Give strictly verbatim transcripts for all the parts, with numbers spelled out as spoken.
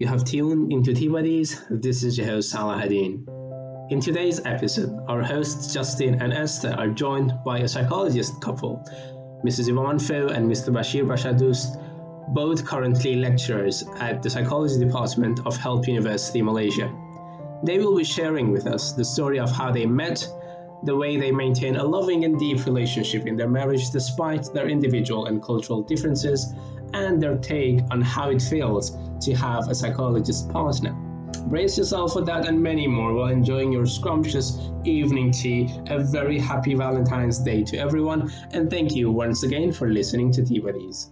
You have tuned into T-Buddies. This is your host Salahuddin. In today's episode, our hosts Justin and Esther are joined by a psychologist couple, Missus Iwan Foo and Mister Bashir Bashardoust, both currently lecturers at the Psychology Department of Help University, Malaysia. They will be sharing with us the story of how they met, the way they maintain a loving and deep relationship in their marriage despite their individual and cultural differences, and their take on how it feels to have a psychologist partner. Brace yourself for that and many more while enjoying your scrumptious evening tea. A very happy Valentine's Day to everyone, and thank you once again for listening to T-Buddies.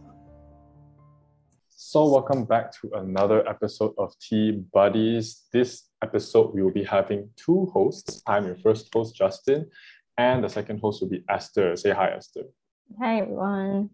So welcome back to another episode of T-Buddies. This episode we will be having two hosts. I'm your first host, Justin, and the second host will be Esther. Say hi, Esther. Hi, everyone.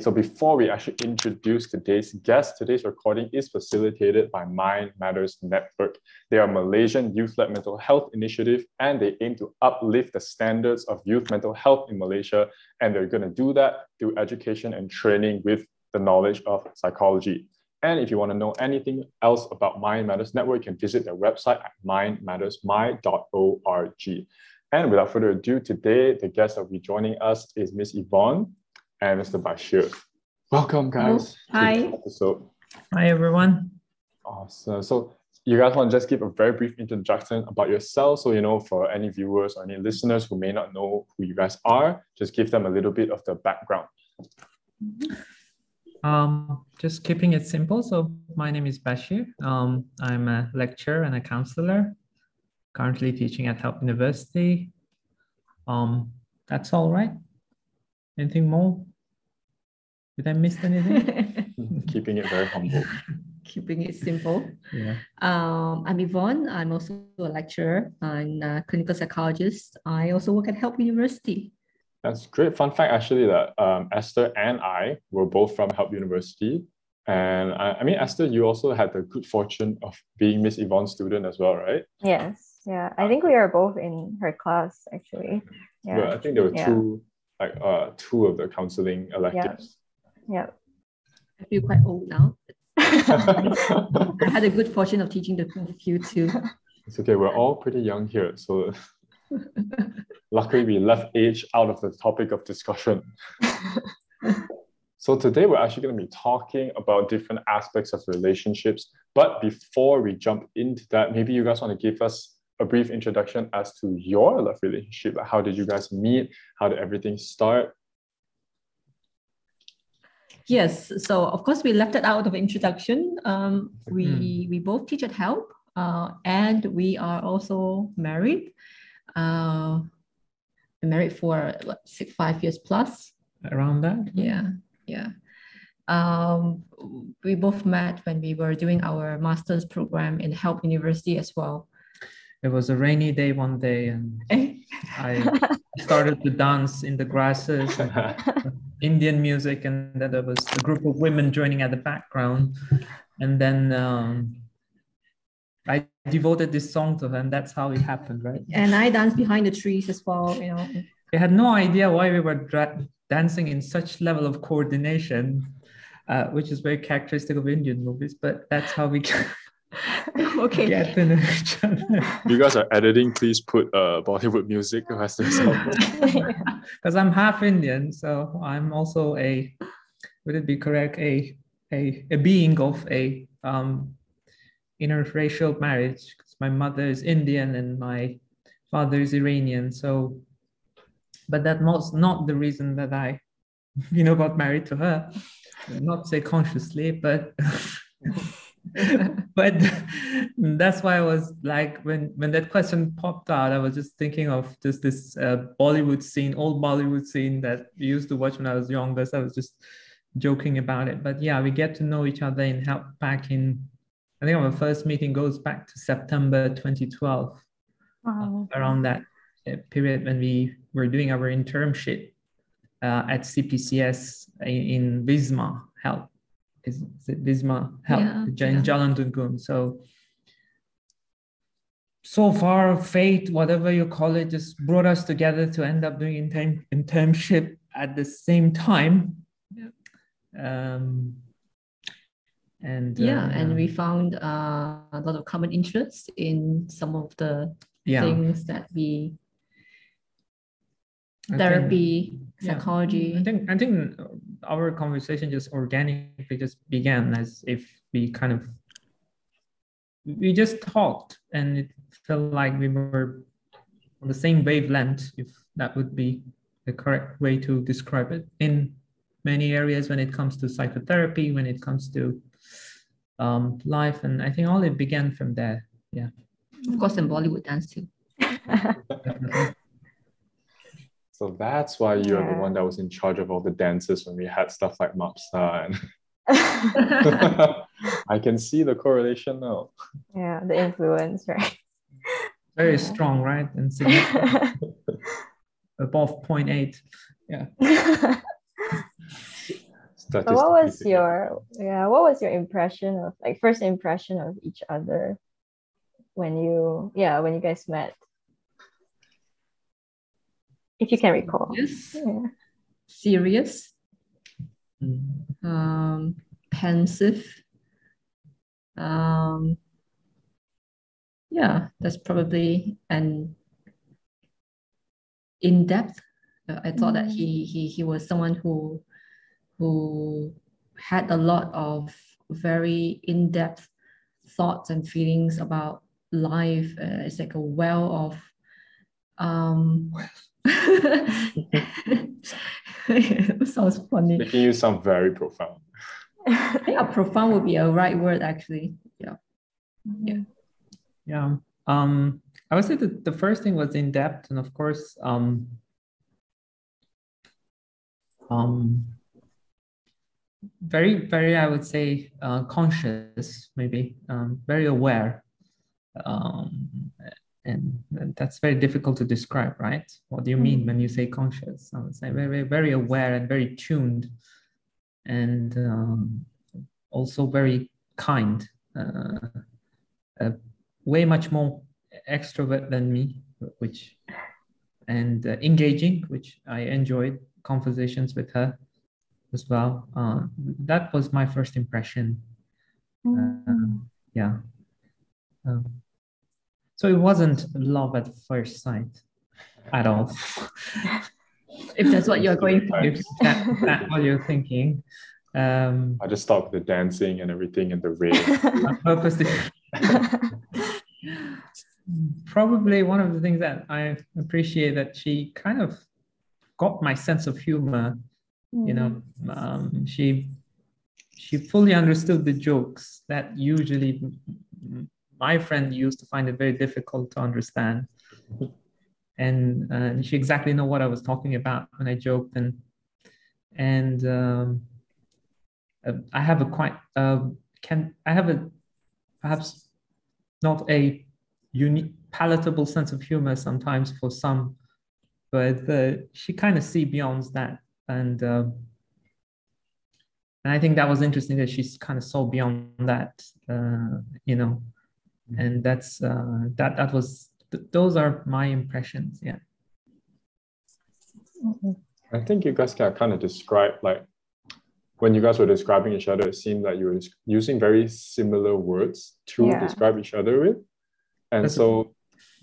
So before we actually introduce today's guest, today's recording is facilitated by Mind Matters Network. They are a Malaysian youth-led mental health initiative, and they aim to uplift the standards of youth mental health in Malaysia. And they're going to do that through education and training with the knowledge of psychology. And if you want to know anything else about Mind Matters Network, you can visit their website at mind matters my dot org. And without further ado, today, the guest that will be joining us is Miss Yvonne and Mister Bashir. Welcome, guys. Oh, hi. Hi, everyone. Awesome. So you guys want to just give a very brief introduction about yourself. So, you know, for any viewers or any listeners who may not know who you guys are, just give them a little bit of the background. Um, just keeping it simple. So my name is Bashir. Um, I'm a lecturer and a counselor, currently teaching at Help University. Um, that's all right. Anything more? Did I miss anything? Keeping it very humble. Keeping it simple. Yeah. Um, I'm Yvonne. I'm also a lecturer and a clinical psychologist. I also work at Help University. That's great. Fun fact, actually, that um, Esther and I were both from Help University. And I, I mean, Esther, you also had the good fortune of being Miss Yvonne's student as well, right? Yes. Yeah. I think we were both in her class, actually. Yeah. Well, I think there were yeah. two... like uh, two of the counseling electives. Yeah. Yep. I feel quite old now. I had a good fortune of teaching the both of you too. It's okay, we're all pretty young here. So luckily we left age out of the topic of discussion. So today we're actually going to be talking about different aspects of relationships. But before we jump into that, maybe you guys want to give us a brief introduction as to your love relationship. How did you guys meet? How did everything start? Yes, so of course we left it out of introduction. Um, we mm. we both teach at Help, uh, and we are also married. Uh, married for what, six five years plus. Around that. Yeah, yeah. Um, we both met when we were doing our master's program in Help University as well. It was a rainy day one day, and I started to dance in the grasses, Indian music, and then there was a group of women joining at the background. And then um, I devoted this song to her, and that's how it happened, right? And I danced behind the trees as well, you know. We had no idea why we were dra- dancing in such level of coordination, uh, which is very characteristic of Indian movies, but that's how we... Okay. Get to know each other. You guys are editing. Please put uh, Bollywood music as the sound. Because I'm half Indian, so I'm also a. Would it be correct a a a being of a um interracial marriage? Because my mother is Indian and my father is Iranian. So, but that was not the reason that I, you know, got married to her. Not say consciously, but. But that's why I was like, when, when that question popped out, I was just thinking of just this uh, Bollywood scene, old Bollywood scene that we used to watch when I was younger. So I was just joking about it. But yeah, we get to know each other in Help back in, I think our first meeting goes back to September twenty twelve. Wow. Uh, around that period when we were doing our internship uh, at C P C S in, in Wisma H E L P. Is it Wisma H E L P, yeah, in Jalan Tunggong. So, so far, fate, whatever you call it, just brought us together to end up doing intern- internship at the same time. Yeah. Um, And yeah, uh, and we found uh, a lot of common interests in some of the yeah. things that we I therapy, think, psychology. Yeah. I think I think our conversation just organically just began as if we kind of we just talked, and it felt like we were on the same wavelength, if that would be the correct way to describe it, in many areas when it comes to psychotherapy, when it comes to um, life. And I think all it began from there. Yeah. Of course, in Bollywood dance too. So that's why you're yeah. the one that was in charge of all the dances when we had stuff like MAPSA. And I can see the correlation now. Yeah, the influence, right? Very yeah. strong, right? And significant. Above zero point eight. Yeah. So what was your yeah, what was your impression of like first impression of each other when you yeah, when you guys met? If you can recall. Yes. Yeah. Serious. Um, pensive. Um, yeah, that's probably an in depth. Uh, I thought that he he he was someone who who had a lot of very in depth thoughts and feelings about life. Uh, it's like a well of. Um, it sounds funny. Making you sound very profound. Yeah, profound would be a right word, actually. Yeah, yeah, yeah. Um, I would say that the first thing was in depth, and of course, um, um, very, very, I would say, uh, conscious, maybe, um, very aware. Um, And that's very difficult to describe, right? What do you mean when you say conscious? I would say very, very aware and very tuned, and um, also very kind. Uh, uh, way much more extrovert than me, which and uh, engaging, which I enjoyed conversations with her as well. Uh, that was my first impression. Uh, yeah. Um, So it wasn't love at first sight at all. If that's what you're going through, if that, that's what you're thinking. Um, I just stopped the dancing and everything in the rain. Purposely. Probably one of the things that I appreciate that she kind of got my sense of humor. Mm. You know, um, she she fully understood the jokes that usually my friend used to find it very difficult to understand. And uh, she exactly knew what I was talking about when I joked. And and um, I have a quite, uh, can I have a, perhaps not a unique, palatable sense of humor sometimes for some, but uh, she kind of see beyond that. And uh, and I think that was interesting that she's kind of saw beyond that, uh, you know, and that's uh that that was th- those are my impressions. Yeah, I think you guys can kind of describe, like when you guys were describing each other, it seemed like you were using very similar words to yeah. describe each other with. And that's so okay.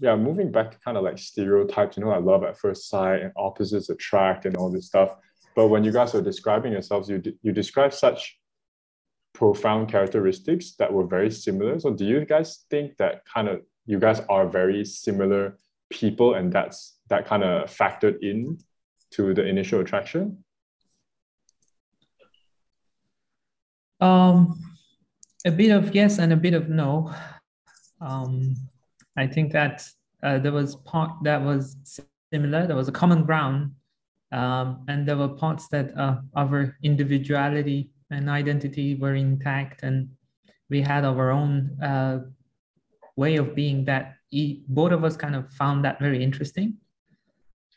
yeah moving back to kind of like stereotypes, you know, I love at first sight and opposites attract and all this stuff, but when you guys were describing yourselves, you d- you describe such profound characteristics that were very similar. So do you guys think that kind of you guys are very similar people, and that's that kind of factored in to the initial attraction? Um, a bit of yes and a bit of no. Um, I think that uh, there was part that was similar. There was a common ground, um, and there were parts that uh, our individuality and identity were intact, and we had our own uh, way of being that e- both of us kind of found that very interesting.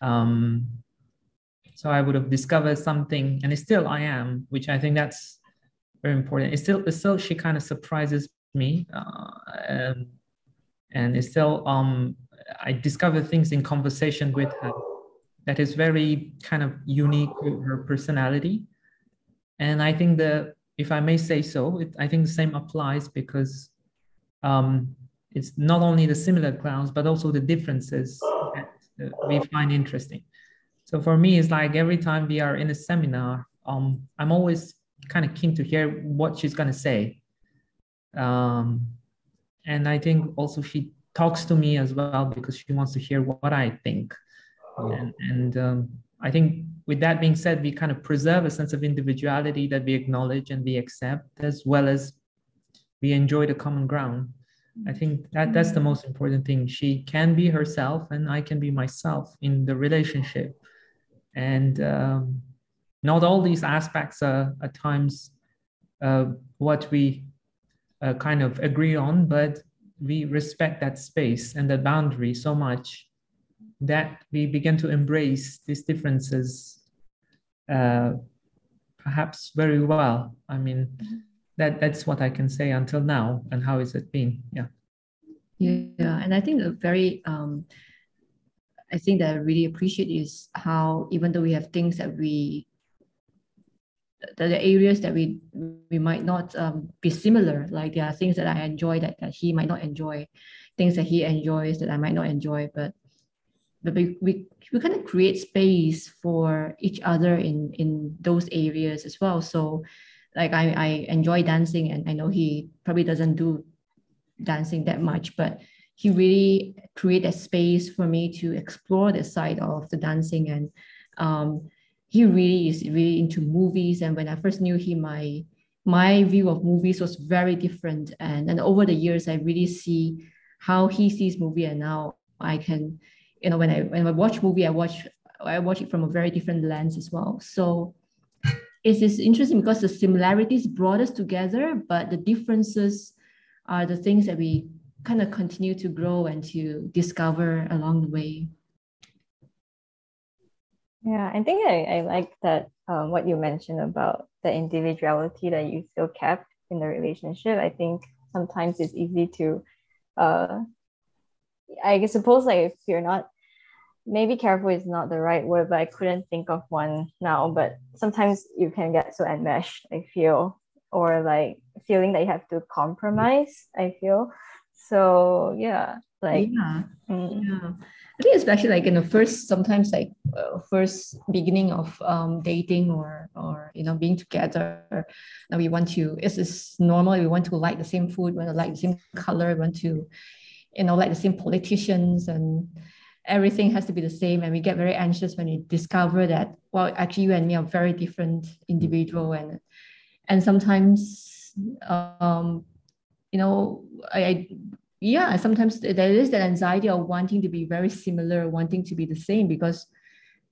Um, so I would have discovered something, and it's still I am, which I think that's very important. It's still, it's still she kind of surprises me, uh, um, and it's still um, I discover things in conversation with her that is very kind of unique to her personality. And I think the if I may say so. It, I think the same applies, because um, it's not only the similar clowns, but also the differences that uh, we find interesting. So for me, it's like every time we are in a seminar, um, I'm always kind of keen to hear what she's going to say. Um, and I think also she talks to me as well, because she wants to hear what I think. And, and um, I think with that being said, we kind of preserve a sense of individuality that we acknowledge and we accept, as well as we enjoy the common ground. I think that that's the most important thing. She can be herself and I can be myself in the relationship. And um, not all these aspects are at times uh, what we uh, kind of agree on, but we respect that space and that boundary so much that we begin to embrace these differences uh, perhaps very well. I mean, that that's what I can say until now. And how has it been? Yeah. Yeah, and I think a very, um, I think that I really appreciate is how, even though we have things that we, the, the areas that we we might not um, be similar, like there are things that I enjoy that, that he might not enjoy, things that he enjoys that I might not enjoy, but But we, we, we kind of create space for each other in, in those areas as well. So like I, I enjoy dancing, and I know he probably doesn't do dancing that much, but he really created a space for me to explore the side of the dancing. And um, he really is really into movies. And when I first knew him, my, my view of movies was very different. And, and over the years, I really see how he sees movie, and now I can... You know, when I when I watch movie, I watch I watch it from a very different lens as well. So it's, it's interesting because the similarities brought us together, but the differences are the things that we kind of continue to grow and to discover along the way. Yeah, I think I, I like that um, what you mentioned about the individuality that you still kept in the relationship. I think sometimes it's easy to uh, I suppose, like, if you're not, maybe careful is not the right word, but I couldn't think of one now, but sometimes you can get so enmeshed, I feel, or like feeling that you have to compromise, I feel. So yeah, like yeah, mm. yeah. I think especially like in the first, sometimes like uh, first beginning of um dating or or you know being together, now we want to, it's, it's normal, we want to like the same food, we want to like the same color, we want to you know, like the same politicians, and everything has to be the same. And we get very anxious when we discover that, well, actually you and me are very different individual. And and sometimes, um, you know, I, I yeah, sometimes there is that anxiety of wanting to be very similar, wanting to be the same, because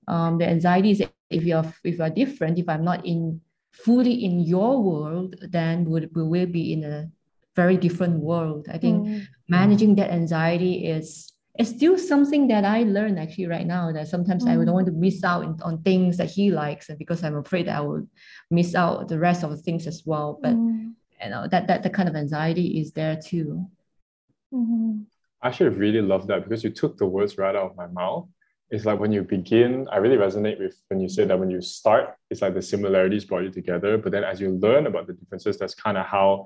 um, the anxiety is if you're if you're different, if I'm not in fully in your world, then would we will be in a very different world. I think mm. managing that anxiety is, is still something that I learn actually right now, that sometimes mm. I don't want to miss out on things that he likes, and because I'm afraid that I will miss out the rest of the things as well. But mm. you know, that, that, that kind of anxiety is there too. Mm-hmm. I should have really loved that, because you took the words right out of my mouth. It's like when you begin, I really resonate with when you say that when you start, it's like the similarities brought you together. But then as you learn about the differences, that's kind of how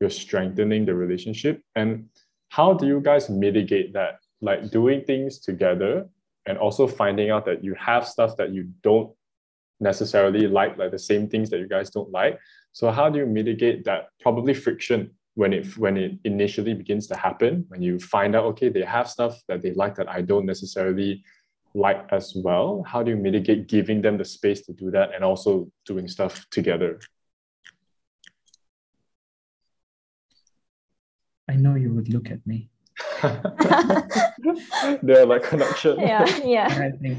you're strengthening the relationship. And how do you guys mitigate that? Like doing things together and also finding out that you have stuff that you don't necessarily like, like the same things that you guys don't like. So how do you mitigate that probably friction when it when it initially begins to happen, when you find out, okay, they have stuff that they like that I don't necessarily like as well? How do you mitigate giving them the space to do that and also doing stuff together? I know you would look at me. They're like connection. Yeah, yeah. And I think,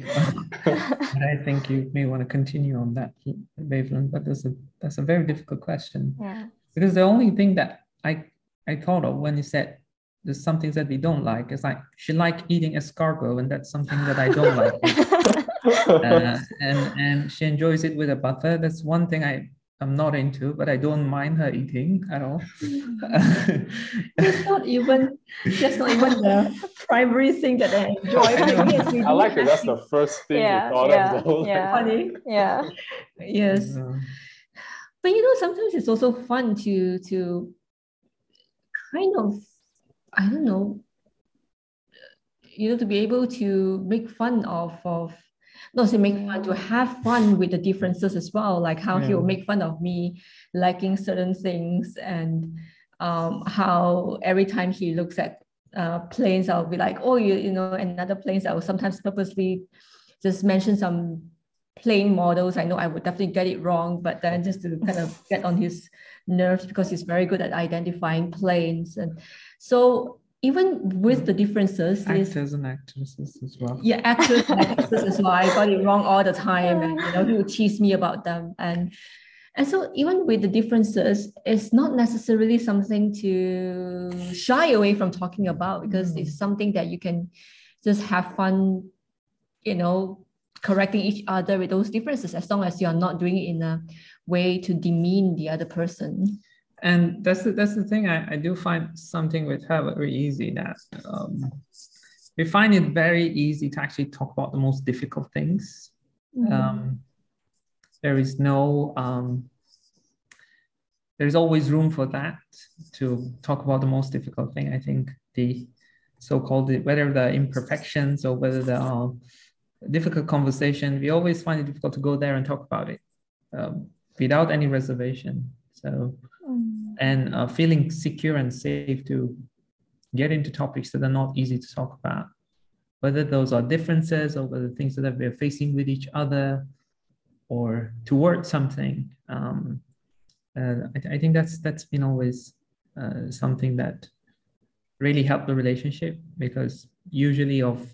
and I think you may want to continue on that wavelength, but that's a that's a very difficult question. Yeah. Because the only thing that I I thought of when you said there's some things that we don't like is like she liked eating escargot, and that's something that I don't like. uh, and and she enjoys it with a butter. That's one thing I. I'm not into, but I don't mind her eating at all. That's not even that's not even the primary thing that I enjoy. I, yes, I like it. That's the first thing yeah, you thought yeah, of. Yeah. Funny. Yeah. Yes. But you know, sometimes it's also fun to to kind of, I don't know, you know, to be able to make fun of, of not to make fun, to have fun with the differences as well, like how yeah. he will make fun of me liking certain things, and um, how every time he looks at uh, planes, I'll be like, oh, you, you know, and other planes, I will sometimes purposely just mention some plane models. I know I would definitely get it wrong, but then just to kind of get on his nerves, because he's very good at identifying planes. And so even with the differences, actors and actresses as well. Yeah, actors and actresses as well. I got it wrong all the time, and you know, he would tease me about them. And and so even with the differences, it's not necessarily something to shy away from talking about, because mm. it's something that you can just have fun, you know, correcting each other with those differences, as long as you are not doing it in a way to demean the other person. And that's the, that's the thing. I, I do find something with her very easy, that um, we find it very easy to actually talk about the most difficult things. Mm-hmm. Um, there is no, um, there's always room for that, to talk about the most difficult thing. I think the so-called, whether the imperfections or whether the uh, difficult conversation, we always find it difficult to go there and talk about it um, without any reservation. So, and uh, feeling secure and safe to get into topics that are not easy to talk about, whether those are differences or whether things that we're facing with each other or towards something. Um, uh, I, I think that's that's been always uh, something that really helped the relationship, because usually of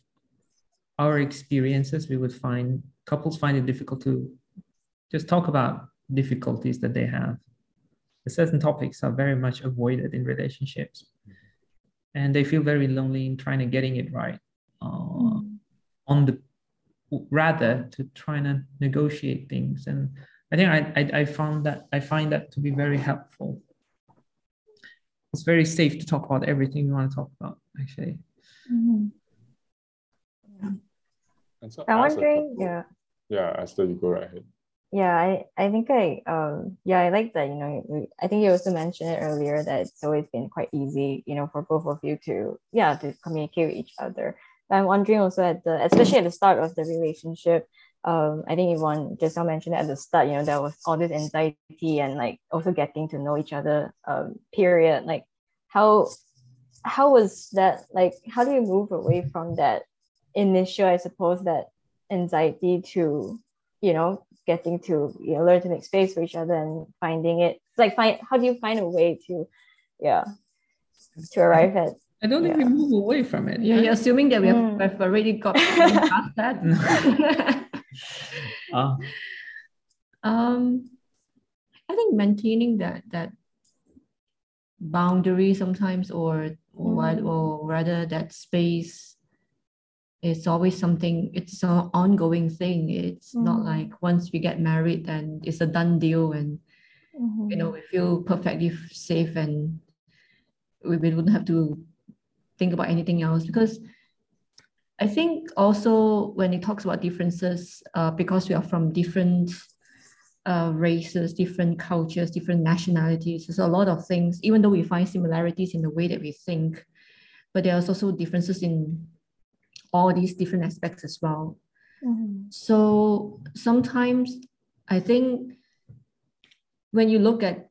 our experiences, we would find couples find it difficult to just talk about difficulties that they have. Certain topics are very much avoided in relationships, and they feel very lonely in trying to getting it right uh, mm. on the rather to trying to negotiate things. And I think I, I I found that I find that to be very helpful. It's very safe to talk about everything you want to talk about, actually. Mm-hmm. Yeah. And so I'm wondering, yeah. Yeah, Esther, you go right ahead. Yeah, I, I think I, um, yeah, I like that, you know, I think you also mentioned it earlier that it's always been quite easy, you know, for both of you to, yeah, to communicate with each other. But I'm wondering also at the, especially at the start of the relationship, um, I think Yvonne just now mentioned at the start, you know, there was all this anxiety and like also getting to know each other, um, period. Like how, how was that, like, how do you move away from that initial, I suppose, that anxiety to, you know, getting to, you know, learn to make space for each other and finding it, like find how do you find a way to, yeah, to arrive at? I don't think yeah. we move away from it. Yeah, you're assuming that we have mm. we've already got past that. uh. Um, I think maintaining that that boundary sometimes, or or mm. what, or rather that space. It's always something, it's an ongoing thing. It's mm. not like once we get married then it's a done deal and, mm-hmm. you know, we feel perfectly safe and we, we wouldn't have to think about anything else. Because I think also when it talks about differences, uh, because we are from different uh, races, different cultures, different nationalities, there's a lot of things, even though we find similarities in the way that we think, but there's also differences in all these different aspects as well. Mm-hmm. So sometimes I think when you look at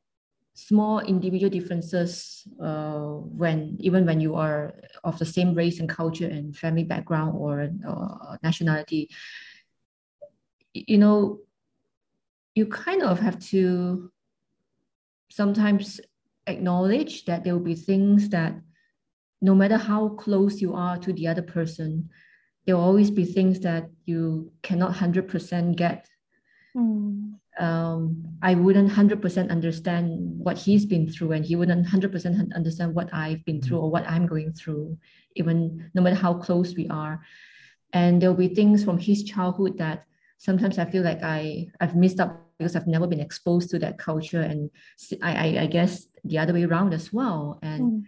small individual differences, uh, when even when you are of the same race and culture and family background or, or nationality, you know, you kind of have to sometimes acknowledge that there will be things that, no matter how close you are to the other person, there will always be things that you cannot one hundred percent get. Mm. Um, I wouldn't one hundred percent understand what he's been through, and he wouldn't one hundred percent understand what I've been through or what I'm going through, even no matter how close we are. And there'll be things from his childhood that sometimes I feel like I, I've missed up because I've never been exposed to that culture. And I, I, I guess the other way around as well. And mm.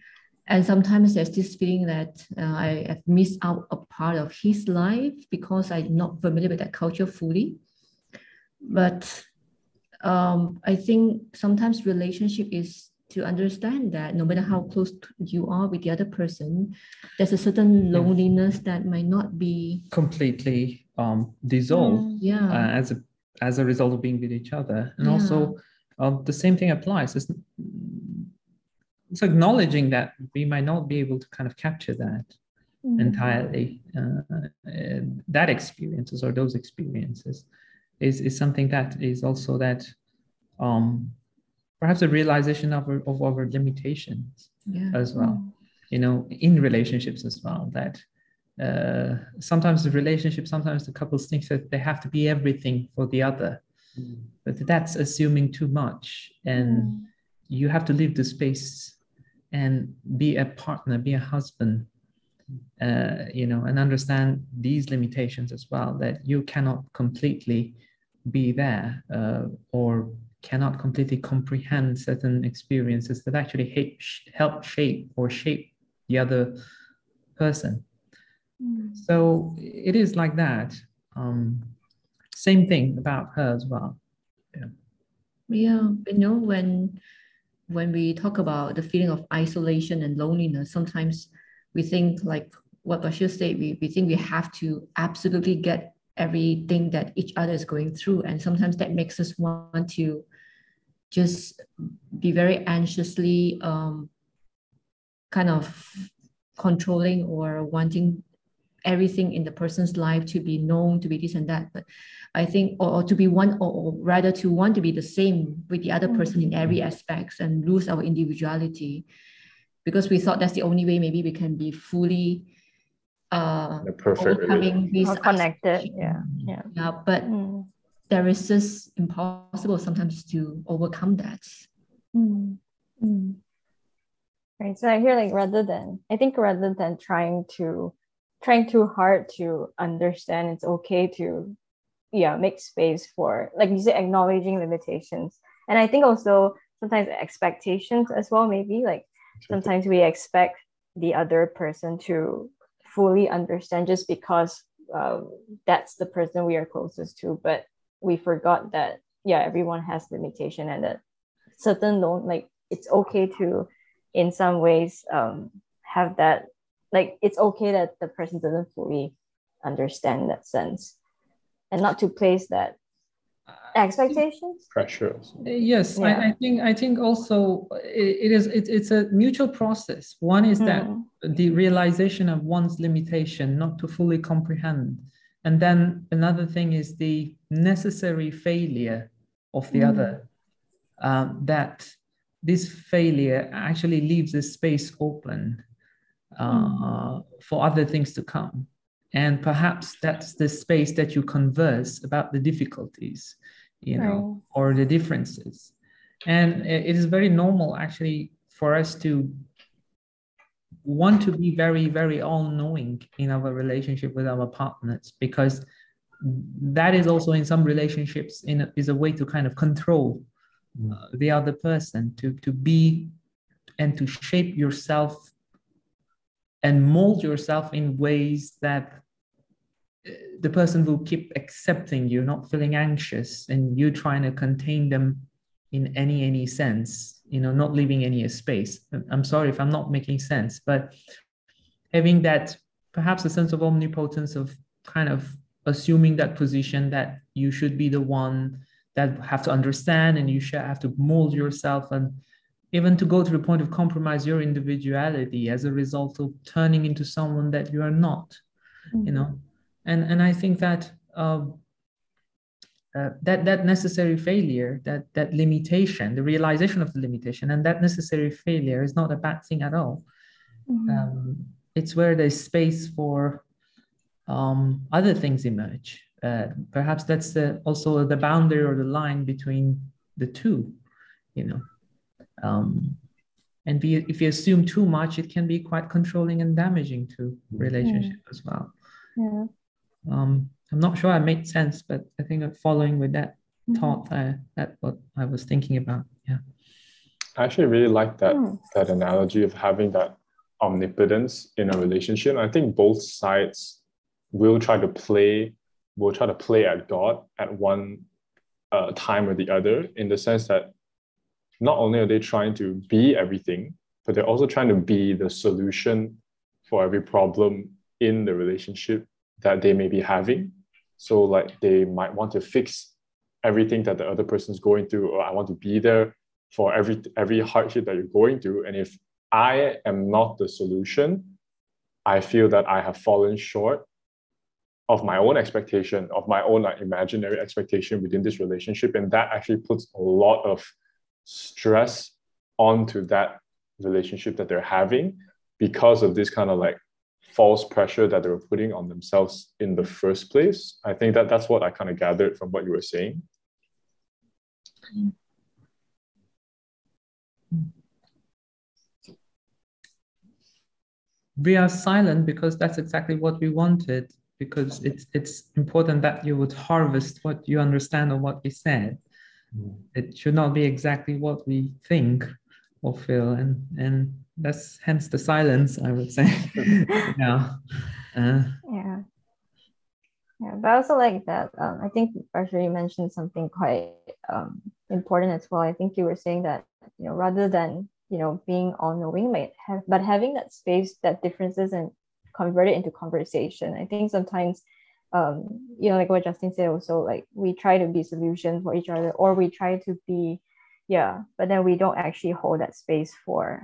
And sometimes there's this feeling that uh, I have missed out a part of his life because I'm not familiar with that culture fully. But um, I think sometimes relationship is to understand that no matter how close you are with the other person, there's a certain loneliness that might not be completely um, dissolved yeah. uh, as a as a result of being with each other. And yeah. also uh, the same thing applies. It's, it's acknowledging that we might not be able to kind of capture that mm-hmm. entirely. Uh, that experiences or those experiences is, is something that is also that um, perhaps a realization of our, of our limitations yeah. as well, you know, in relationships as well, that uh, sometimes the relationship, sometimes the couples think that they have to be everything for the other, mm. but that's assuming too much. And mm. you have to leave the space and be a partner, be a husband, uh, you know, and understand these limitations as well, that you cannot completely be there uh, or cannot completely comprehend certain experiences that actually hate, help shape or shape the other person. Mm. So it is like that. Um, same thing about her as well. Yeah. yeah, you know, when when we talk about the feeling of isolation and loneliness, sometimes we think like what Bashir said, we, we think we have to absolutely get everything that each other is going through. And sometimes that makes us want to just be very anxiously um, kind of controlling or wanting everything in the person's life to be known, to be this and that. But I think, or, or to be one, or, or rather to want to be the same with the other person in every aspect and lose our individuality, because we thought that's the only way maybe we can be fully uh the perfect connected yeah yeah yeah but mm. there is just impossible sometimes to overcome that mm. Mm. Right, so I hear like rather than I think rather than trying to trying too hard to understand, it's okay to yeah make space for, like you said, acknowledging limitations. And I think also sometimes expectations as well, maybe like sometimes we expect the other person to fully understand just because um, that's the person we are closest to, but we forgot that yeah everyone has limitation, and that certain don't like it's okay to in some ways um have that, like it's okay that the person doesn't fully understand in that sense, and not to place that expectations pressure. Yes, yeah. I, I think I think also it, it is it, it's a mutual process. One is mm. that the realization of one's limitation, not to fully comprehend, and then another thing is the necessary failure of the mm. other, um, that this failure actually leaves a space open uh, mm. for other things to come. And perhaps that's the space that you converse about the difficulties, you know, oh. or the differences. And it is very normal, actually, for us to want to be very, very all-knowing in our relationship with our partners, because that is also in some relationships in a, is a way to kind of control uh, the other person, to, to be and to shape yourself and mold yourself in ways that the person will keep accepting you, not feeling anxious, and you trying to contain them in any, any sense, you know, not leaving any space. I'm sorry if I'm not making sense, but having that, perhaps a sense of omnipotence, of kind of assuming that position that you should be the one that have to understand, and you should have to mold yourself, and even to go to the point of compromise your individuality as a result of turning into someone that you are not, mm-hmm. you know? And, and I think that, uh, uh, that that necessary failure, that, that limitation, the realization of the limitation, and that necessary failure is not a bad thing at all. Mm-hmm. Um, it's where there's space for um, other things emerge. Uh, perhaps that's the, also the boundary or the line between the two, you know? Um, and be, if you assume too much, it can be quite controlling and damaging to relationship yeah. as well. Yeah. Um, I'm not sure I made sense, but I think I'm following with that mm-hmm. thought, uh, that's what I was thinking about. Yeah. I actually really like that, yeah. that analogy of having that omnipotence in a relationship. I think both sides will try to play, will try to play at God at one uh, time or the other, in the sense that not only are they trying to be everything, but they're also trying to be the solution for every problem in the relationship that they may be having. So like they might want to fix everything that the other person is going through, or I want to be there for every every hardship that you're going through. And if I am not the solution, I feel that I have fallen short of my own expectation, of my own like, imaginary expectation within this relationship. And that actually puts a lot of stress onto that relationship that they're having because of this kind of like false pressure that they were putting on themselves in the first place. I think that that's what I kind of gathered from what you were saying. We are silent because that's exactly what we wanted, because it's it's important that you would harvest what you understand of what we said. Mm. It should not be exactly what we think or feel, and and that's hence the silence, I would say. yeah. Uh, yeah. Yeah, but also like that, um, I think Bashir, you mentioned something quite um, important as well. I think you were saying that, you know, rather than, you know, being all-knowing, might have, but having that space, that differences, and convert it into conversation. I think sometimes, um, you know, like what Justin said also, like we try to be solution for each other, or we try to be, yeah, but then we don't actually hold that space for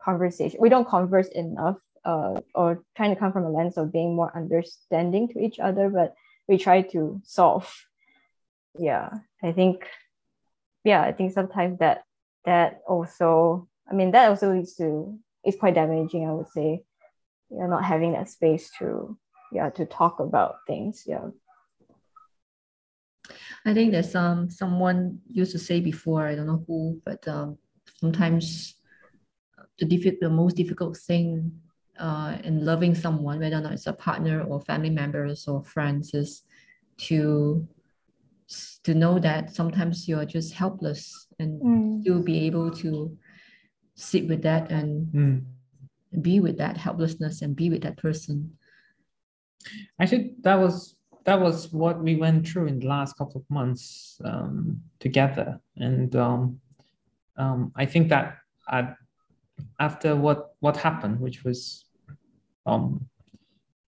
conversation. We don't converse enough, uh, or trying to come from a lens of being more understanding to each other, but we try to solve. Yeah, I think, yeah, I think sometimes that that also, I mean, that also leads to, it's quite damaging, I would say, you know, not having that space to, yeah, to talk about things, yeah. I think there's um, someone used to say before, I don't know who, but um, sometimes the, diffi- the most difficult thing uh, in loving someone, whether or not it's a partner or family members or friends, is to to know that sometimes you're just helpless, and mm. you'll be able to sit with that and mm. be with that helplessness and be with that person. Actually, that was that was what we went through in the last couple of months um, together. And um, um, I think that I, after what, what happened, which was um,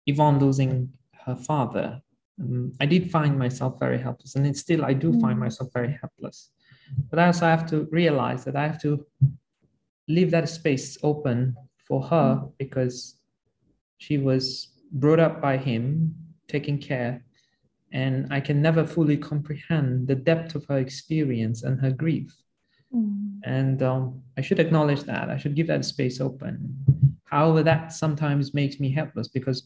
Yvonne losing her father, Um, I did find myself very helpless, and it's still I do mm. find myself very helpless. But I also have to realize that I have to leave that space open for her, mm. because she was brought up by him, taking care, and I can never fully comprehend the depth of her experience and her grief. Mm. And um, I should acknowledge that. I should give that space open. However, that sometimes makes me helpless, because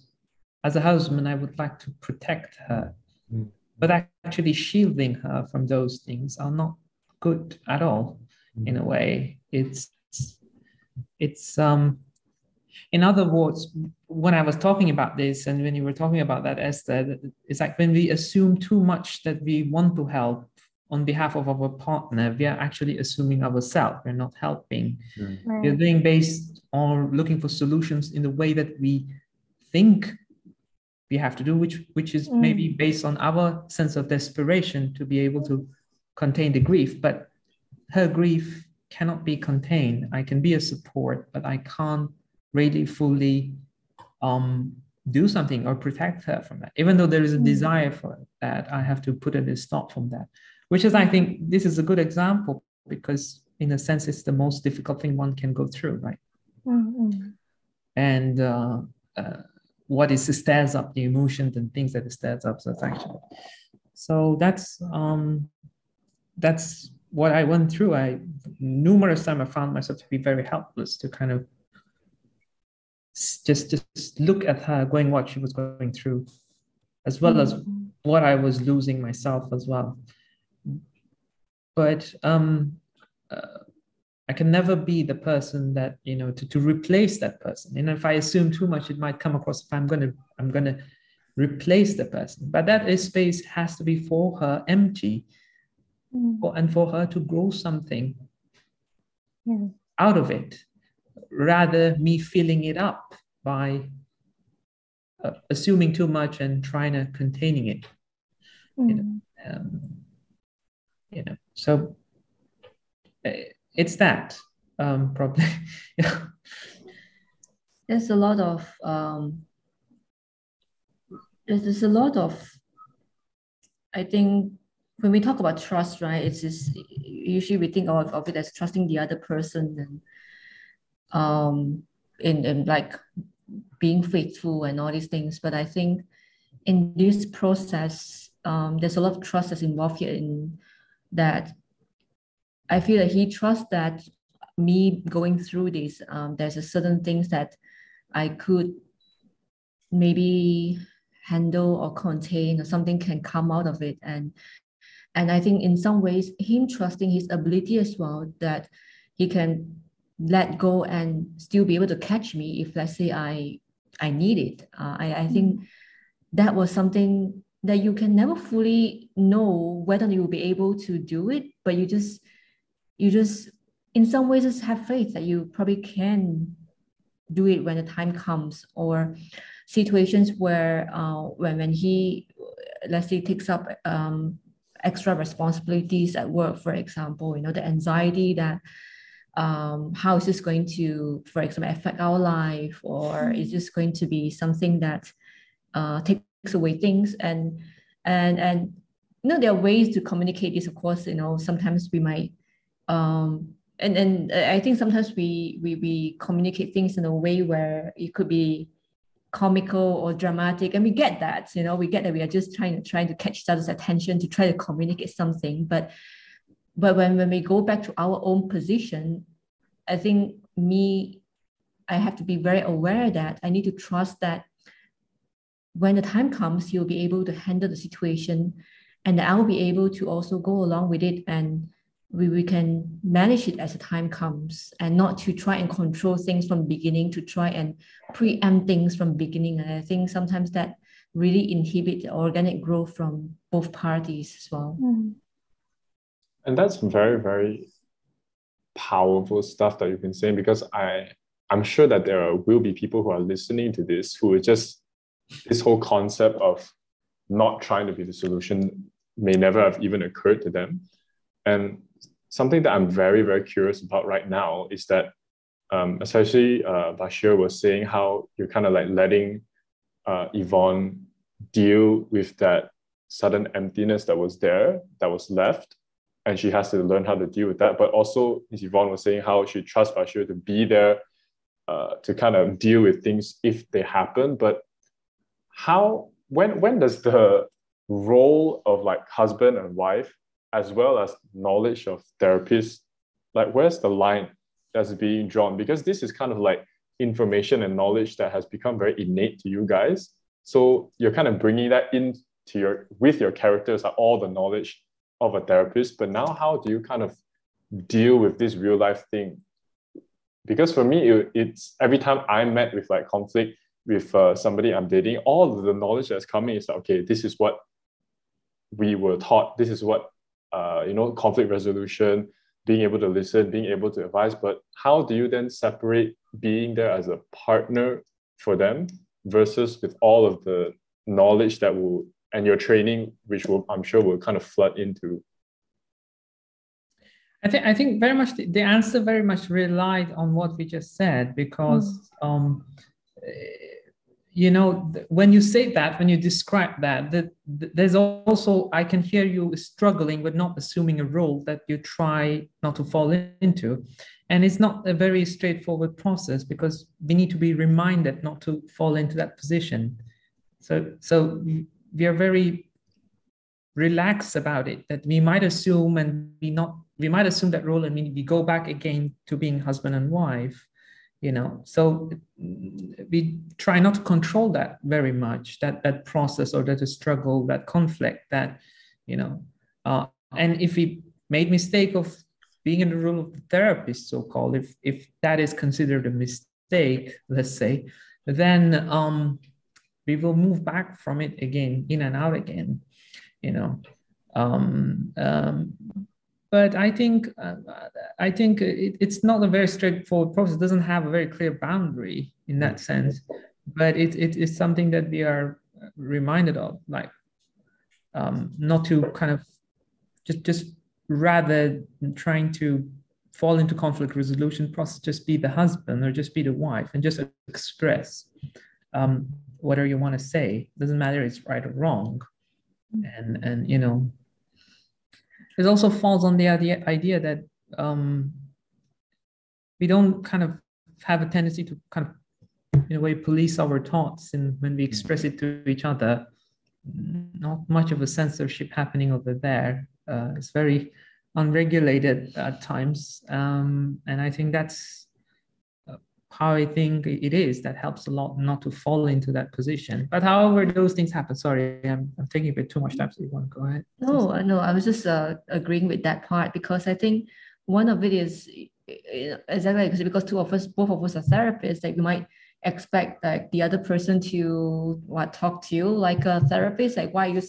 as a husband, I would like to protect her, mm. but actually shielding her from those things are not good at all. Mm. In a way, it's it's um. In other words, when I was talking about this, and when you were talking about that, Esther, it's like when we assume too much that we want to help on behalf of our partner, we are actually assuming ourselves. We're not helping. Mm. Right. We're doing based on looking for solutions in the way that we think we have to do, which which is maybe based on our sense of desperation to be able to contain the grief. But her grief cannot be contained. I can be a support, but I can't really fully um, do something or protect her from that. Even though there is a desire for that, I have to put a stop from that, which is, I think, this is a good example, because in a sense, it's the most difficult thing one can go through, right? Mm-hmm. And uh, uh, what is it stirs up the emotions and things that it stirs up. So that's actually, so that's um, that's what I went through. I numerous times I found myself to be very helpless, to kind of just just look at her going what she was going through, as well as what I was losing myself as well. But um, uh, I can never be the person that, you know, to, to replace that person. And if I assume too much, it might come across if I'm going to, I'm going to replace the person. But that space has to be for her empty, for, and for her to grow something yeah. out of it, rather me filling it up by uh, assuming too much and trying to containing it. Mm. You know, um, you know, so it's that um, probably. Yeah. There's a lot of um, there's a lot of, I think, when we talk about trust, right? It's just, usually we think of, of it as trusting the other person and um and, and like being faithful and all these things. But I think in this process, um, there's a lot of trust that's involved here, in that I feel that he trusts that me going through this, um, there's a certain things that I could maybe handle or contain, or something can come out of it. And and I think in some ways, him trusting his ability as well, that he can let go and still be able to catch me if, let's say, I I need it. Uh, I, I think mm. that was something that you can never fully know whether you'll be able to do it, but you just, you just in some ways just have faith that you probably can do it when the time comes. Or situations where uh, when, when he, let's say, takes up um, extra responsibilities at work, for example, you know, the anxiety that um, how is this going to, for example, affect our life, or is this going to be something that uh, takes away things? And, and, and, you know, there are ways to communicate this, of course. You know, sometimes we might, um, and, and I think sometimes we, we, we communicate things in a way where it could be comical or dramatic, and we get that, you know, we get that we are just trying to trying to catch each other's attention to try to communicate something. But but when, when we go back to our own position, I think me, I have to be very aware that I need to trust that when the time comes, you'll be able to handle the situation, and that I will be able to also go along with it, and we, we can manage it as the time comes, and not to try and control things from beginning, to try and preempt things from beginning. And I think sometimes that really inhibits the organic growth from both parties as well. And that's very, very powerful stuff that you've been saying, because I, I'm sure that there will be people who are listening to this who are just, this whole concept of not trying to be the solution may never have even occurred to them. And something that I'm very, very curious about right now is that, um, especially uh, Bashir was saying how you're kind of like letting uh, Yvonne deal with that sudden emptiness that was there, that was left, and she has to learn how to deal with that. But also, Yvonne was saying how she trusts Bashir to be there uh, to kind of deal with things if they happen. But how, when, when does the role of like husband and wife, as well as knowledge of therapists, like where's the line that's being drawn? Because this is kind of like information and knowledge that has become very innate to you guys. So you're kind of bringing that in to your, with your characters, like all the knowledge of a therapist. But now how do you kind of deal with this real life thing? Because for me, it, it's every time I'm met with like conflict with uh, somebody I'm dating, all the knowledge that's coming is like, okay, this is what we were taught. This is what, Uh, you know, conflict resolution, being able to listen, being able to advise. But how do you then separate being there as a partner for them versus with all of the knowledge that will, and your training, which will, I'm sure will kind of flood into? I think, I think very much the, the answer very much relied on what we just said, because, mm. um, you know, when you say that, when you describe that, that there's also, I can hear you struggling with not assuming a role that you try not to fall into. And it's not a very straightforward process, because we need to be reminded not to fall into that position. So, so we are very relaxed about it, that we might assume and we not, we might assume that role, and we go back again to being husband and wife. You know, so we try not to control that very much, that that process or that struggle, that conflict, that, you know, uh, and if we made mistake of being in the role of the therapist, so-called, if if that is considered a mistake, let's say, then um, we will move back from it again, in and out again, you know. Um, um, But I think uh, I think it, it's not a very straightforward process. It doesn't have a very clear boundary in that sense. But it, it is something that we are reminded of, like um, not to kind of just just rather than trying to fall into conflict resolution process, just be the husband or just be the wife and just express um, whatever you want to say. Doesn't matter it's right or wrong. And, and you know, it also falls on the idea, idea that um, we don't kind of have a tendency to kind of, in a way, police our thoughts, and when we express it to each other, not much of a censorship happening over there. Uh, it's very unregulated at times, um, and I think that's how I think it is. That helps a lot not to fall into that position. But however, those things happen. Sorry, I'm, I'm taking a bit too much time, so you want to go ahead. No, no, I was just uh, agreeing with that part, because I think one of it is exactly because because two of us, both of us are therapists, that like we might expect like the other person to what talk to you like a therapist, like why you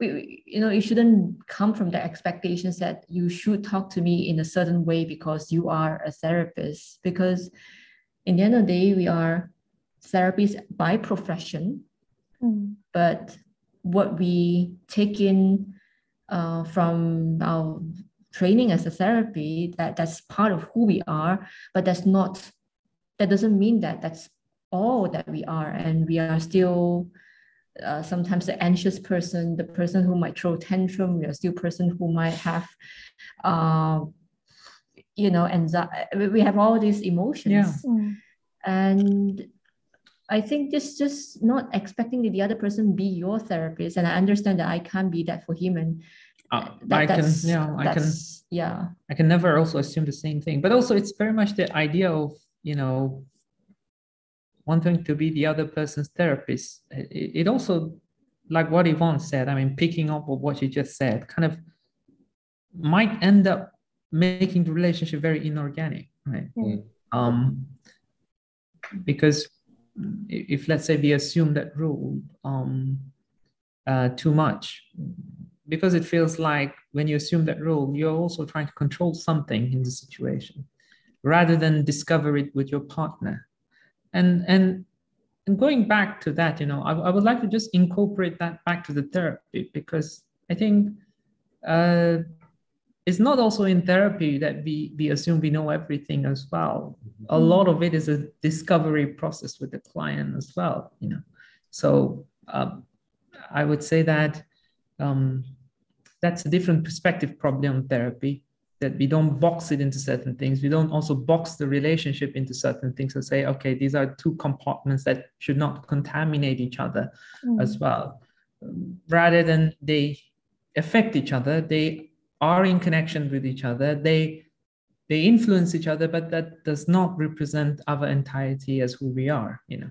we you know it shouldn't come from the expectations that you should talk to me in a certain way because you are a therapist, because in the end of the day we are therapists by profession. Mm. But what we take in uh, from our training as a therapy, that that's part of who we are, but that's not that doesn't mean that that's all that we are, and we are still uh, sometimes the anxious person, the person who might throw tantrum. We are still person who might have, uh, you know, anxiety. We have all these emotions, yeah. Mm. And I think just just not expecting that the other person be your therapist. And I understand that I can't be that for him, and uh, that, I that's, can, yeah, I can, yeah, I can never also assume the same thing. But also, it's very much the idea of, you know, wanting to be the other person's therapist. It, it also, like what Yvonne said, I mean, picking up on what you just said, kind of might end up making the relationship very inorganic, right? Yeah. Um, because if, let's say, we assume that rule um, uh, too much, because it feels like when you assume that rule, you're also trying to control something in the situation, rather than discover it with your partner. And and, and going back to that, you know, I, I would like to just incorporate that back to the therapy, because I think uh, it's not also in therapy that we, we assume we know everything as well. Mm-hmm. A lot of it is a discovery process with the client as well, you know. So uh, I would say that um, that's a different perspective probably on therapy, that we don't box it into certain things. We don't also box the relationship into certain things and say, okay, these are two compartments that should not contaminate each other. Mm. As well. Rather than they affect each other, they are in connection with each other, they they influence each other, but that does not represent our entirety as who we are, you know.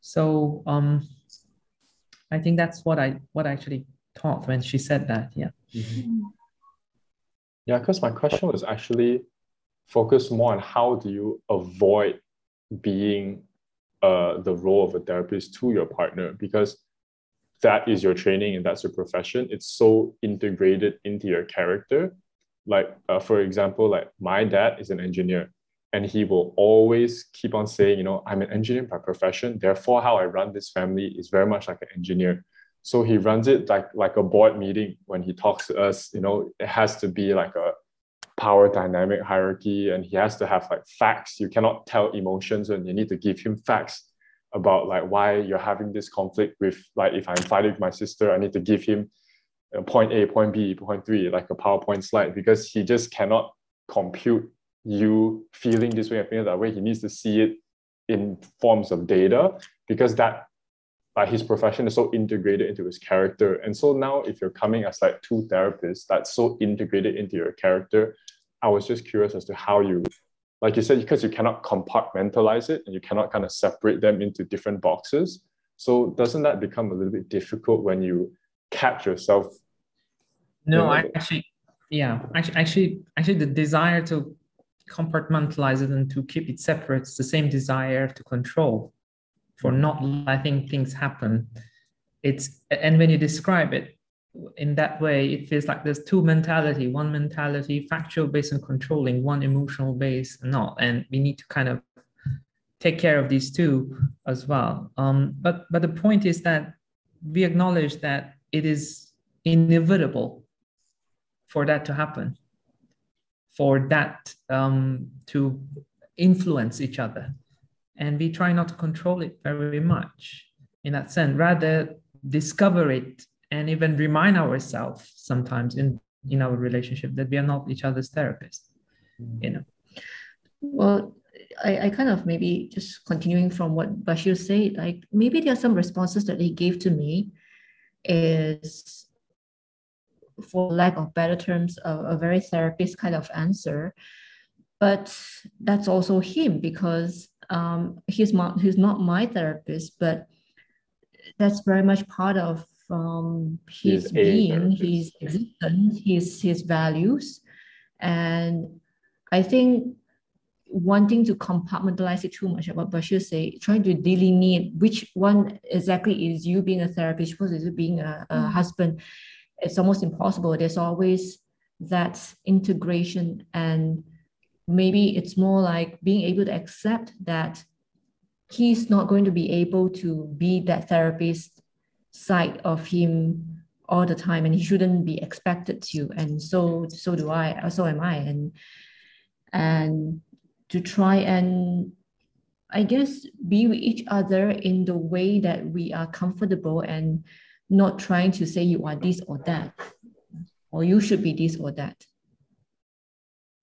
So um, I think that's what I what I actually thought when she said that, yeah. Mm-hmm. Yeah, because my question was actually focused more on how do you avoid being uh, the role of a therapist to your partner, because that is your training and that's your profession. It's so integrated into your character. Like, uh, for example, like my dad is an engineer and he will always keep on saying, you know, I'm an engineer by profession. Therefore, how I run this family is very much like an engineer. So he runs it like, like a board meeting when he talks to us, you know, it has to be like a power dynamic hierarchy, and he has to have like facts. You cannot tell emotions, and you need to give him facts about like why you're having this conflict with, like if I'm fighting with my sister, I need to give him point A, point B, point three, like a PowerPoint slide, because he just cannot compute you feeling this way or feeling that way. He needs to see it in forms of data, because that Uh, his profession is so integrated into his character. And so now if you're coming as like two therapists, that's so integrated into your character, I was just curious as to how you, like you said, because you cannot compartmentalize it and you cannot kind of separate them into different boxes. So doesn't that become a little bit difficult when you catch yourself? No, you know, I actually, yeah, actually, actually, actually the desire to compartmentalize it and to keep it separate is the same desire to control, for not letting things happen. It's, and when you describe it in that way, it feels like there's two mentality, one mentality, factual based and controlling, one emotional based and not. And we need to kind of take care of these two as well. Um, but, but the point is that we acknowledge that it is inevitable for that to happen, for that um, to influence each other. And we try not to control it very much in that sense, rather discover it and even remind ourselves sometimes in, in our relationship that we are not each other's therapists, mm-hmm. you know. Well, I, I kind of maybe just continuing from what Bashir said, like maybe there are some responses that he gave to me is, for lack of better terms, a, a very therapist kind of answer. But that's also him, because um, he's, my, he's not my therapist, but that's very much part of um, his being, his existence, his, his values. And I think wanting to compartmentalize it too much, what Bashir said, trying to delineate which one exactly is you being a therapist, which one is you being a, a husband, it's almost impossible. There's always that integration, and maybe it's more like being able to accept that he's not going to be able to be that therapist side of him all the time, and he shouldn't be expected to, and so so do I, so am I, and and to try and, I guess, be with each other in the way that we are comfortable, and not trying to say you are this or that, or you should be this or that.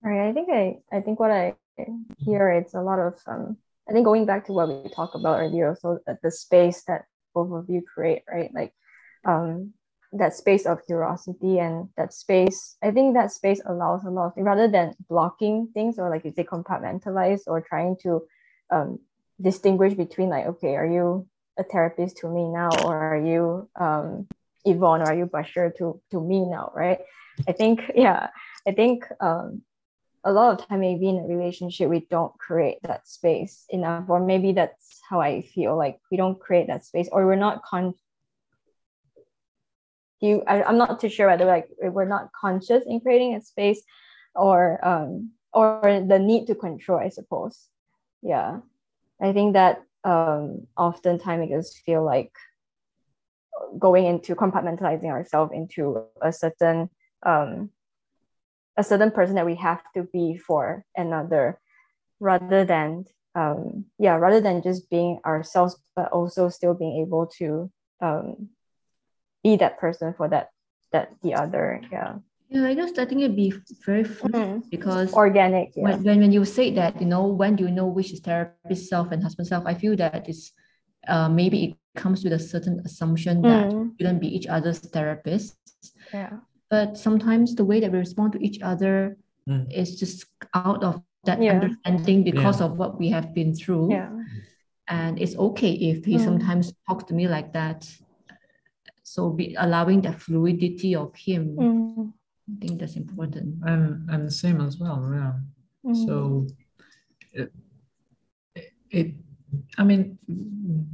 All right, I think I, I think what I hear, it's a lot of, um, I think going back to what we talked about earlier, also the space that both of you create, right? Like um, that space of curiosity, and that space, I think that space allows a lot of things, rather than blocking things, or like you say, compartmentalize, or trying to um, distinguish between like, okay, are you a therapist to me now, or are you um, Yvonne, or are you Bashir to, to me now, right? I think, yeah, I think um, a lot of time maybe in a relationship, we don't create that space enough, or maybe that's how I feel, like we don't create that space, or we're not con- you, I, I'm not too sure whether like we're not conscious in creating a space, or um, or the need to control, I suppose. Yeah, I think that um, oftentimes it just feel like going into compartmentalizing ourselves into a certain um, a certain person that we have to be for another, rather than um, yeah, rather than just being ourselves, but also still being able to um, be that person for that that the other. Yeah. Yeah, I guess I think it'd be very fun mm-hmm. because organic. Yeah. When, when when you say that, you know, when do you know which is therapist self and husband self? I feel that it's uh, maybe it comes with a certain assumption that mm. we shouldn't be each other's therapists. Yeah. But sometimes the way that we respond to each other mm. is just out of that yeah. understanding because yeah. of what we have been through. Yeah. And it's okay if he mm. sometimes talks to me like that. So be allowing the fluidity of him, mm. I think that's important. I'm I'm the same as well. Yeah. Mm. So it, it, I mean,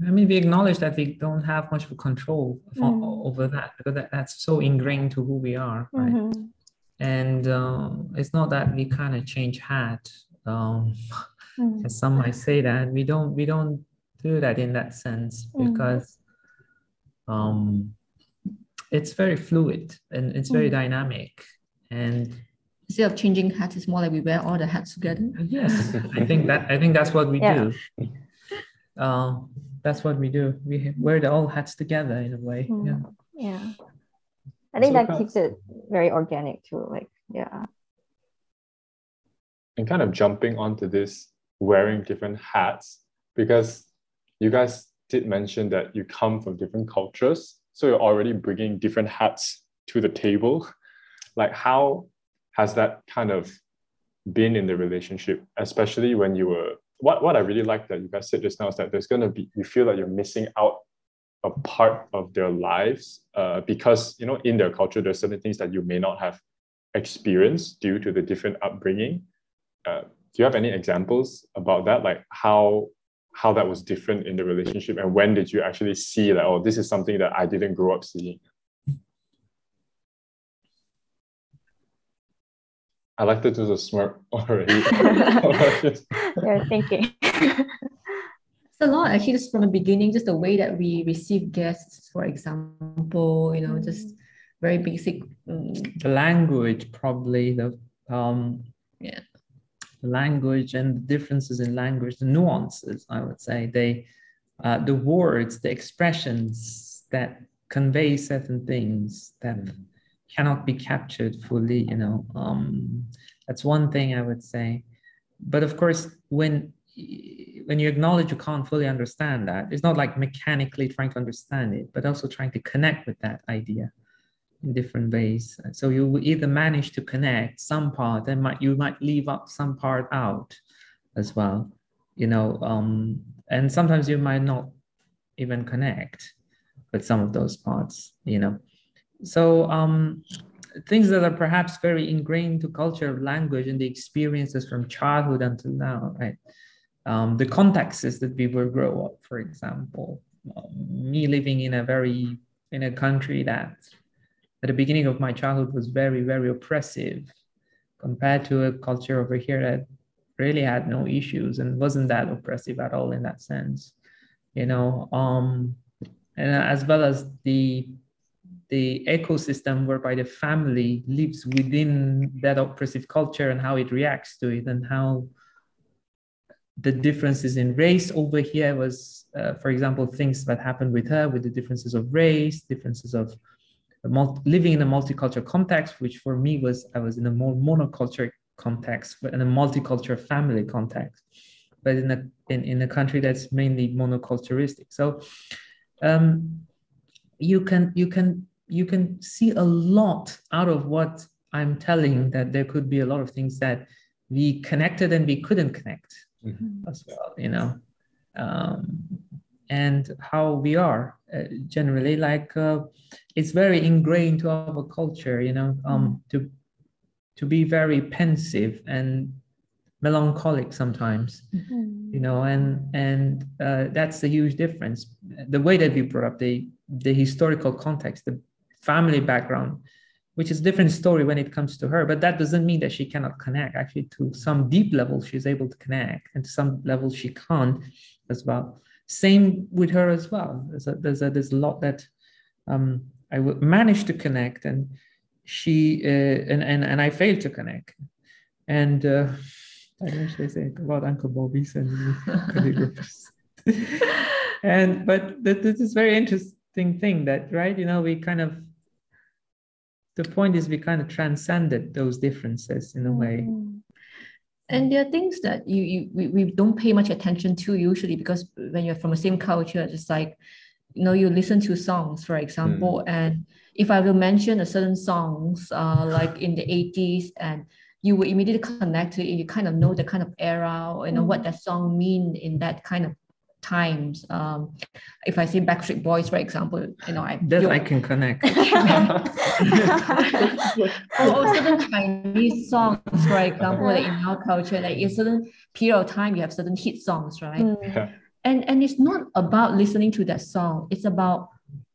I mean, we acknowledge that we don't have much of a control for, mm. over that, because that, that's so ingrained to who we are, right? Mm-hmm. And um, it's not that we kind of change hat, um, mm. as some might say that we don't we don't do that in that sense mm. because. Um, it's very fluid and it's very mm. dynamic. And instead of changing hats, it's more like we wear all the hats together. Yes, I think that I think that's what we yeah. do. Uh, that's what we do. We wear the all hats together in a way. Mm. Yeah. Yeah. I think so that kind of, keeps it very organic too. Like yeah. And kind of jumping onto this wearing different hats, because you guys did mention that you come from different cultures, so you're already bringing different hats to the table. Like, how has that kind of been in the relationship, especially when you were, what, what I really like that you guys said just now is that there's going to be, you feel that you're missing out a part of their lives uh, because, you know, in their culture, there's certain things that you may not have experienced due to the different upbringing. Uh, do you have any examples about that? Like how how that was different in the relationship, and when did you actually see that, oh, this is something that I didn't grow up seeing? I like to do the smirk already. You're thinking. It's a lot, actually, just from the beginning, just the way that we receive guests, for example, you know, just very basic. Um, the language, probably the um, yeah, the language and the differences in language, the nuances. I would say they, uh, the words, the expressions that convey certain things that cannot be captured fully. You know, um, that's one thing I would say. But of course, when when you acknowledge you can't fully understand that, it's not like mechanically trying to understand it, but also trying to connect with that idea in different ways. So you either manage to connect some part, and might, you might leave up some part out as well, you know, um, and sometimes you might not even connect with some of those parts, you know. So um, things that are perhaps very ingrained to culture of language and the experiences from childhood until now, right? Um, the contexts that people grow up, for example, um, me living in a very, in a country that at the beginning of my childhood was very, very oppressive compared to a culture over here that really had no issues and wasn't that oppressive at all in that sense, you know, um, and as well as the, the ecosystem whereby the family lives within that oppressive culture and how it reacts to it and how the differences in race over here was, uh, for example, things that happened with her, with the differences of race, differences of multi living in a multicultural context, which for me was, I was in a more monoculture context, but in a multicultural family context, but in a, in, in a country that's mainly monoculturistic. So um, you can, you can, you can see a lot out of what I'm telling, that there could be a lot of things that we connected and we couldn't connect. Mm-hmm. As well, you know, um, and how we are uh, generally, like uh, it's very ingrained to our culture, you know, um, to to be very pensive and melancholic sometimes, mm-hmm. you know, and and uh, that's a huge difference. The way that we brought up, the the historical context, the family background, which is a different story when it comes to her, but that doesn't mean that she cannot connect. Actually, to some deep level, she's able to connect, and to some level, she can't as well. Same with her as well. There's a, there's a, there's a lot that um, I managed to connect, and she uh, and, and and I failed to connect. And uh, I don't should say about Uncle Bobby's and and but this is very interesting thing that, right, you know, we kind of. The point is we kind of transcended those differences in a way. And there are things that you, you we, we don't pay much attention to usually, because when you're from the same culture, it's just like, you know, you listen to songs, for example, mm. and if I will mention a certain songs uh, like in the eighties, and you will immediately connect to it, you kind of know the kind of era, or, you know, mm. what that song mean in that kind of times. Um, if I say Backstreet Boys, for example, you know, I that I can connect. Or certain Chinese songs, for example, like in our culture, like in a certain period of time, you have certain hit songs, right? Yeah. And and it's not about listening to that song. It's about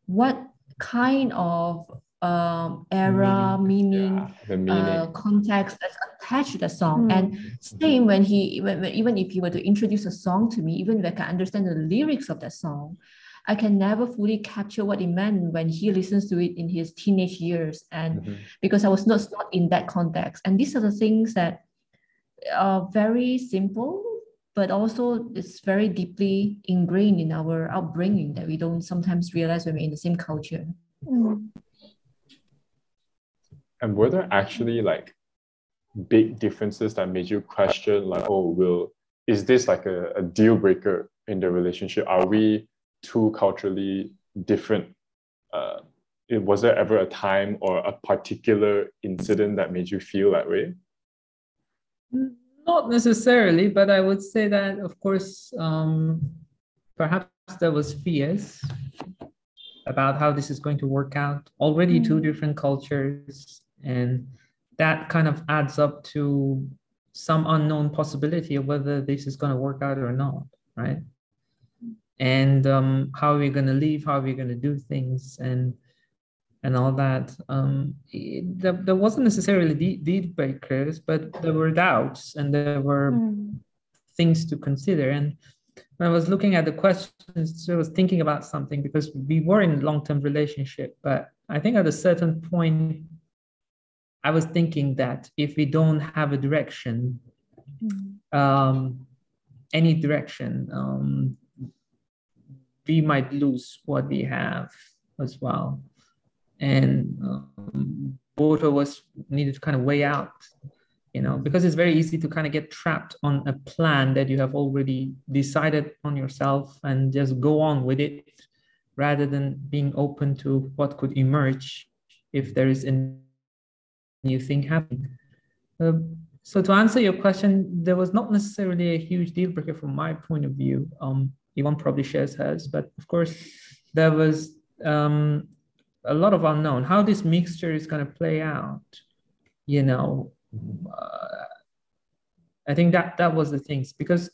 what kind of um, era, meaning, meaning, yeah, meaning. Uh, context that's attached to the song. Mm. And same when he, when, when, even if he were to introduce a song to me, even if I can understand the lyrics of that song, I can never fully capture what it meant when he listens to it in his teenage years. And mm-hmm. because I was not, not in that context. And these are the things that are very simple, but also it's very deeply ingrained in our upbringing that we don't sometimes realize when we're in the same culture. Mm. And were there actually like big differences that made you question, like, oh, will, is this like a, a deal breaker in the relationship? Are we too culturally different? Uh, it, was there ever a time or a particular incident that made you feel that way? Not necessarily, but I would say that, of course, um, perhaps there was fears about how this is going to work out. Already mm. two different cultures, and that kind of adds up to some unknown possibility of whether this is going to work out or not, right? And um, how are we going to live? How are we going to do things? And and all that. Um, it, there, there wasn't necessarily de- deal breakers, but there were doubts and there were mm. things to consider. And when I was looking at the questions, I was thinking about something, because we were in a long-term relationship, but I think at a certain point, I was thinking that if we don't have a direction, um, any direction, um, we might lose what we have as well. And um, both of us needed to kind of weigh out, you know, because it's very easy to kind of get trapped on a plan that you have already decided on yourself and just go on with it, rather than being open to what could emerge if there is a new thing happening. Uh, so to answer your question, there was not necessarily a huge deal breaker from my point of view. Um, Yvonne probably shares hers, but of course there was um, a lot of unknown, how this mixture is going to play out, you know. Uh, I think that that was the things, because,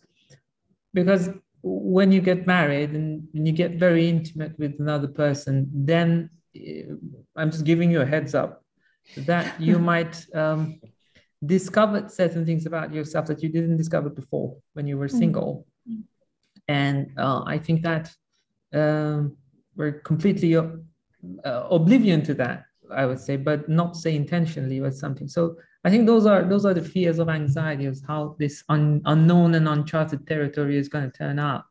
because when you get married and you get very intimate with another person, then I'm just giving you a heads up that you might um, discover certain things about yourself that you didn't discover before when you were single. Mm-hmm. And uh, I think that um, we're completely uh, oblivion to that, I would say, but not say intentionally, but something. So I think those are those are the fears of anxiety, is how this un, unknown and uncharted territory is going to turn out,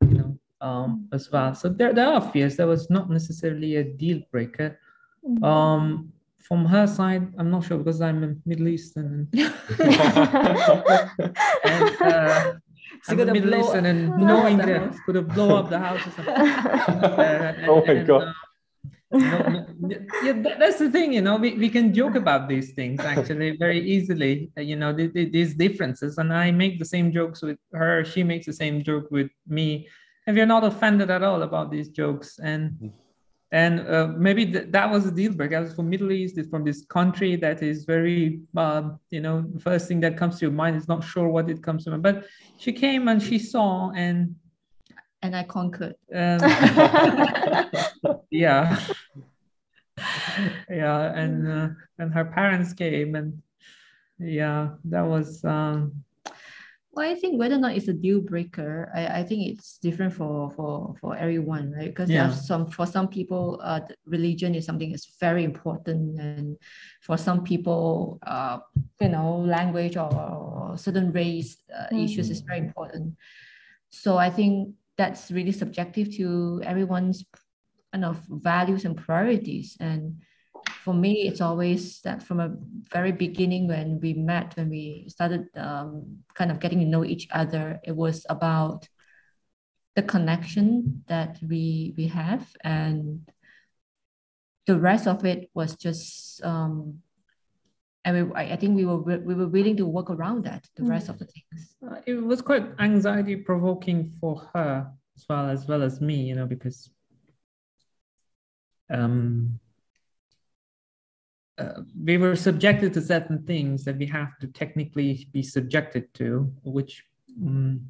you know, um, as well. So there, there are fears. There was not necessarily a deal breaker. Um, from her side, I'm not sure, because I'm a Middle Eastern. And, and, uh, So I'm a Middle Eastern, and knowing that could have blown up the house or something. uh, and, oh my and, God. Uh, no, no, yeah, that's the thing, you know, we, we can joke about these things actually very easily, you know, th th these differences. And I make the same jokes with her, she makes the same joke with me, and we're not offended at all about these jokes. And mm. and uh, maybe th that was a deal breaker. I was from Middle East, it's from this country that is very, uh, you know, the first thing that comes to your mind is not sure what it comes to mind. But she came and she saw, and And I conquered. Um, yeah, yeah, and uh, and her parents came, and yeah, that was. Um... Well, I think whether or not it's a deal breaker, I, I think it's different for for for everyone, right? Because yeah. there are some for some people, uh, religion is something that's very important, and for some people, uh, you know, language or, or certain race uh, mm-hmm. issues is very important. So I think that's really subjective to everyone's kind of values and priorities. And for me, it's always that from a very beginning when we met, when we started um, kind of getting to know each other, it was about the connection that we we have, and the rest of it was just. Um, And we, I think we were we were willing to work around that, the rest of the things. Uh, it was quite anxiety provoking for her as well as well as me, you know, because um, uh, we were subjected to certain things that we have to technically be subjected to, which um,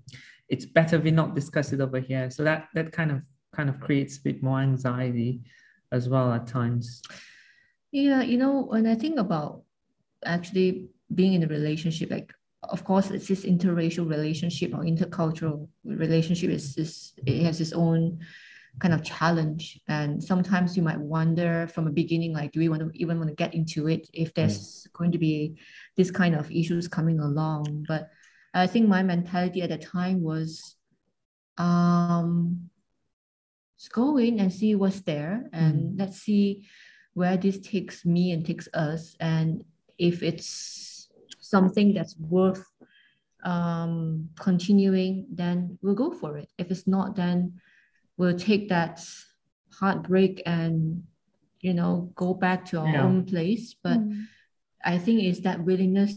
it's better we not discuss it over here. So that that kind of kind of creates a bit more anxiety as well at times. Yeah, you know, when I think about actually being in a relationship, like of course it's this interracial relationship or intercultural relationship, is is it has its own kind of challenge, and sometimes you might wonder from a beginning, like, do we want to even want to get into it if there's mm. going to be this kind of issues coming along? But I think my mentality at the time was um let's go in and see what's there, and mm. let's see where this takes me and takes us, and if it's something that's worth um, continuing, then we'll go for it. If it's not, then we'll take that heartbreak and, you know, go back to our yeah. own place. But mm. I think it's that willingness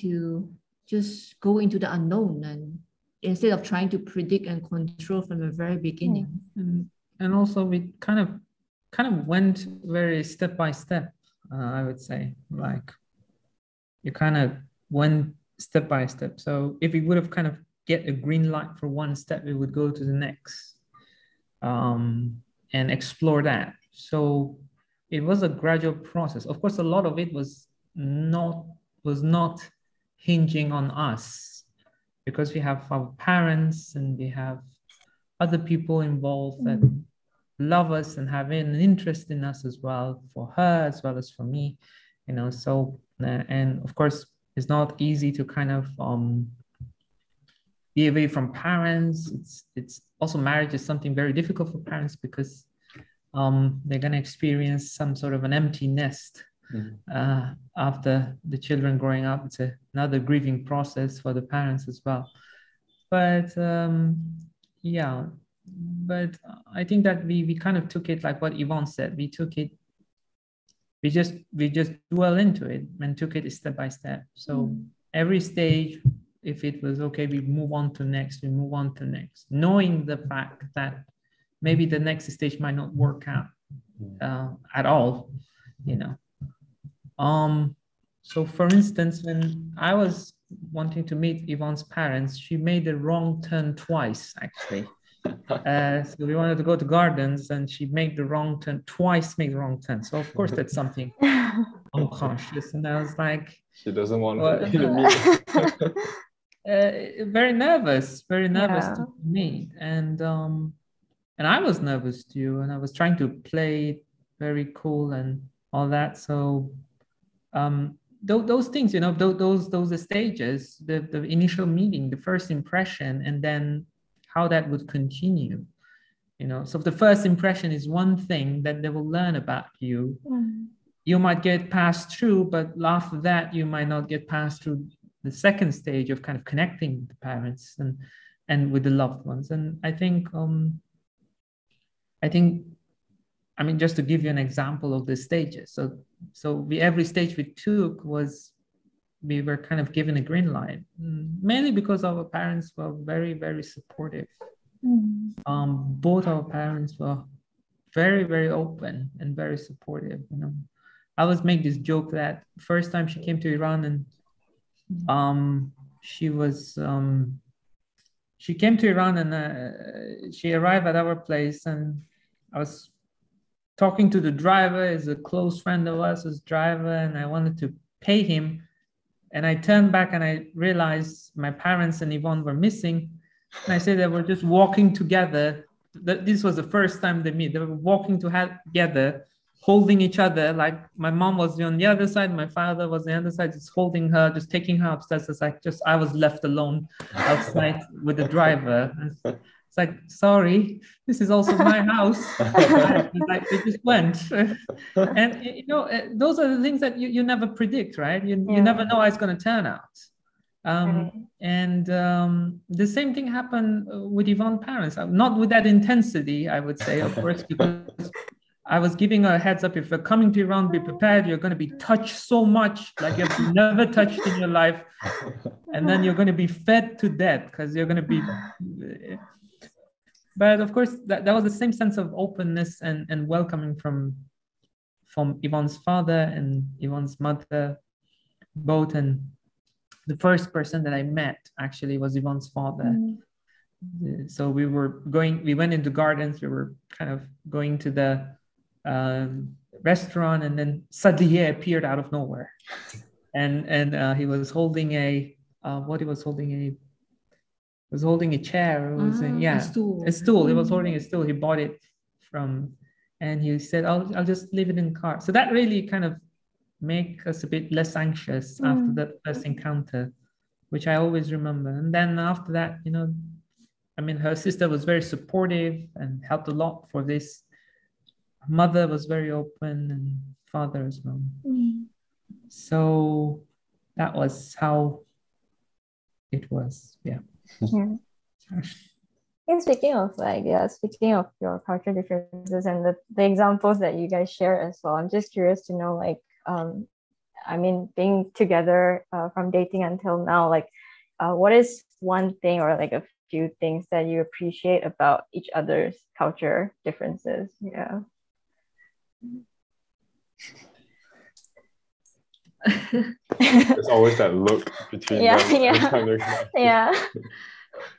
to just go into the unknown, and instead of trying to predict and control from the very beginning. Mm. And also we kind of, kind of went very step by step, uh, I would say, like, you kind of went step by step. So if we would have kind of get a green light for one step, we would go to the next um, and explore that. So it was a gradual process. Of course, a lot of it was not was not hinging on us, because we have our parents and we have other people involved that love us and have an interest in us as well, for her as well as for me, you know. So uh, and of course it's not easy to kind of um be away from parents. It's it's also, marriage is something very difficult for parents, because um they're going to experience some sort of an empty nest. Mm-hmm. Uh, after the children growing up, it's a, another grieving process for the parents as well. But um, yeah, but I think that we we kind of took it like what Yvonne said. We took it, we just we just dwell into it and took it step by step. So mm-hmm. every stage, if it was okay, we move on to next. We move on to next, knowing the fact that maybe the next stage might not work out uh, at all, you know. Um, so for instance, when I was wanting to meet Yvonne's parents, she made a wrong turn twice, actually. Uh, so we wanted to go to gardens and she made the wrong turn, twice made the wrong turn. So of course that's something unconscious. And I was like... She doesn't want well, to meet me. uh, very nervous, very nervous yeah. to meet. And, um, and I was nervous too. And I was trying to play very cool and all that. So... Um, th those things, you know, th those those stages, the, the initial meeting, the first impression, and then how that would continue, you know. So if the first impression is one thing that they will learn about you. Mm-hmm. You might get passed through, but after that, you might not get passed through the second stage of kind of connecting with the parents and and with the loved ones. And I think, um, I think, I mean, just to give you an example of the stages. So, so we, every stage we took was, we were kind of given a green light, mainly because our parents were very, very supportive. Mm-hmm. Um, both our parents were very, very open and very supportive. You know, I always make this joke that first time she came to Iran, and um, she was, um, she came to Iran and uh, she arrived at our place, and I was talking to the driver, is a close friend of us, as driver, and I wanted to pay him. And I turned back and I realized my parents and Yvonne were missing. And I said they were just walking together. This was the first time they meet. They were walking together, holding each other. Like my mom was on the other side, my father was on the other side, just holding her, just taking her upstairs. It's like just I was left alone outside with the driver. It's like, sorry, this is also my house. Like they just went. And you know, those are the things that you, you never predict, right? You, yeah. you never know how it's going to turn out. Um, right. And um, the same thing happened with Yvonne's parents. Not with that intensity, I would say, of course, because I was giving her a heads up. If you're coming to Iran, be prepared. You're going to be touched so much like you've never touched in your life. And then you're going to be fed to death because you're going to be... But of course, that, that was the same sense of openness and, and welcoming from, from Yvonne's father and Yvonne's mother, both. And the first person that I met actually was Yvonne's father. Mm-hmm. So we were going, we went into gardens, we were kind of going to the um, restaurant, and then Sadie appeared out of nowhere. And, and uh, he was holding a, uh, what he was holding a, was holding a chair, it was ah, a, yeah, a stool. A stool. He was holding a stool. He bought it from, and he said, "I'll I'll just leave it in the car." So that really kind of make us a bit less anxious mm. after that first encounter, which I always remember. And then after that, you know, I mean, her sister was very supportive and helped a lot for this. Her mother was very open, and father as well. Mm. So that was how it was. Yeah. Yeah. And speaking of like yeah, speaking of your cultural differences and the, the examples that you guys share as well, I'm just curious to know, like, um, I mean, being together uh, from dating until now, like, uh, what is one thing or like a few things that you appreciate about each other's culture differences? Yeah. There's always that look between yeah, them. Yeah. yeah.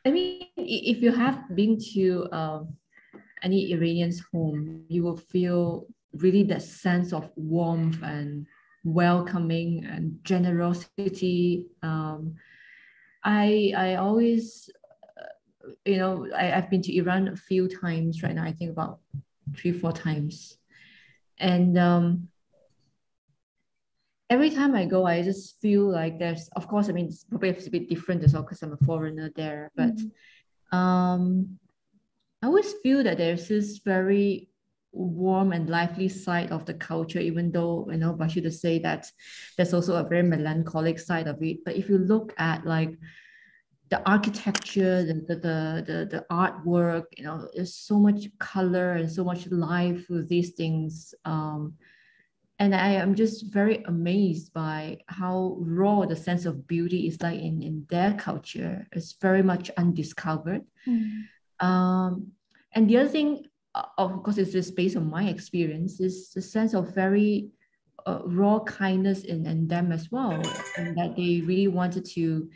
I mean, if you have been to um, any Iranian's home, you will feel really that sense of warmth and welcoming and generosity. Um, I I always, uh, you know, I, I've been to Iran a few times right now. I think about three, four times. And um, every time I go, I just feel like there's, of course, I mean, it's probably a bit different as well because I'm a foreigner there, but mm-hmm. um, I always feel that there's this very warm and lively side of the culture, even though, you know, Bashir to say that there's also a very melancholic side of it. But if you look at like the architecture, the, the, the, the artwork, you know, there's so much color and so much life with these things. Um, and I am just very amazed by how raw the sense of beauty is like in, in their culture. It's very much undiscovered. Mm. Um, and the other thing, of course, it's just based on my experience, is the sense of very uh, raw kindness in, in them as well. And that they really wanted to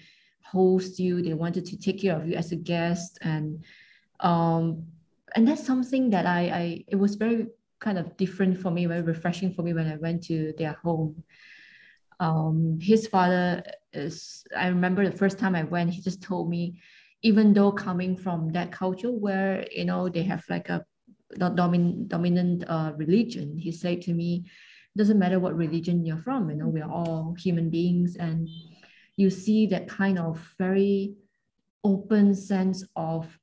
host you, they wanted to take care of you as a guest. And um, and that's something that I, I, it was very kind of different for me, very refreshing for me when I went to their home. Um, his father is, I remember the first time I went, he just told me, even though coming from that culture where, you know, they have like a domin dominant uh, religion, he said to me, it doesn't matter what religion you're from, you know, we are all human beings. And you see that kind of very open sense of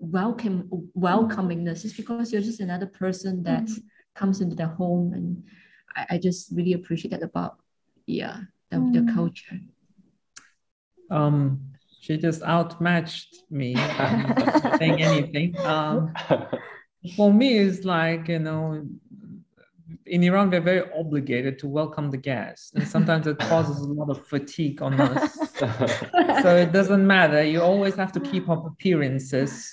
welcome, welcomingness, just because you're just another person that mm-hmm. comes into the home. And I, I just really appreciate that about, yeah, the, mm. the culture. Um. She just outmatched me. I'm not saying anything. Um, for me, it's like, you know, in Iran, we're very obligated to welcome the guests. And sometimes it causes a lot of fatigue on us. So it doesn't matter. You always have to keep up appearances.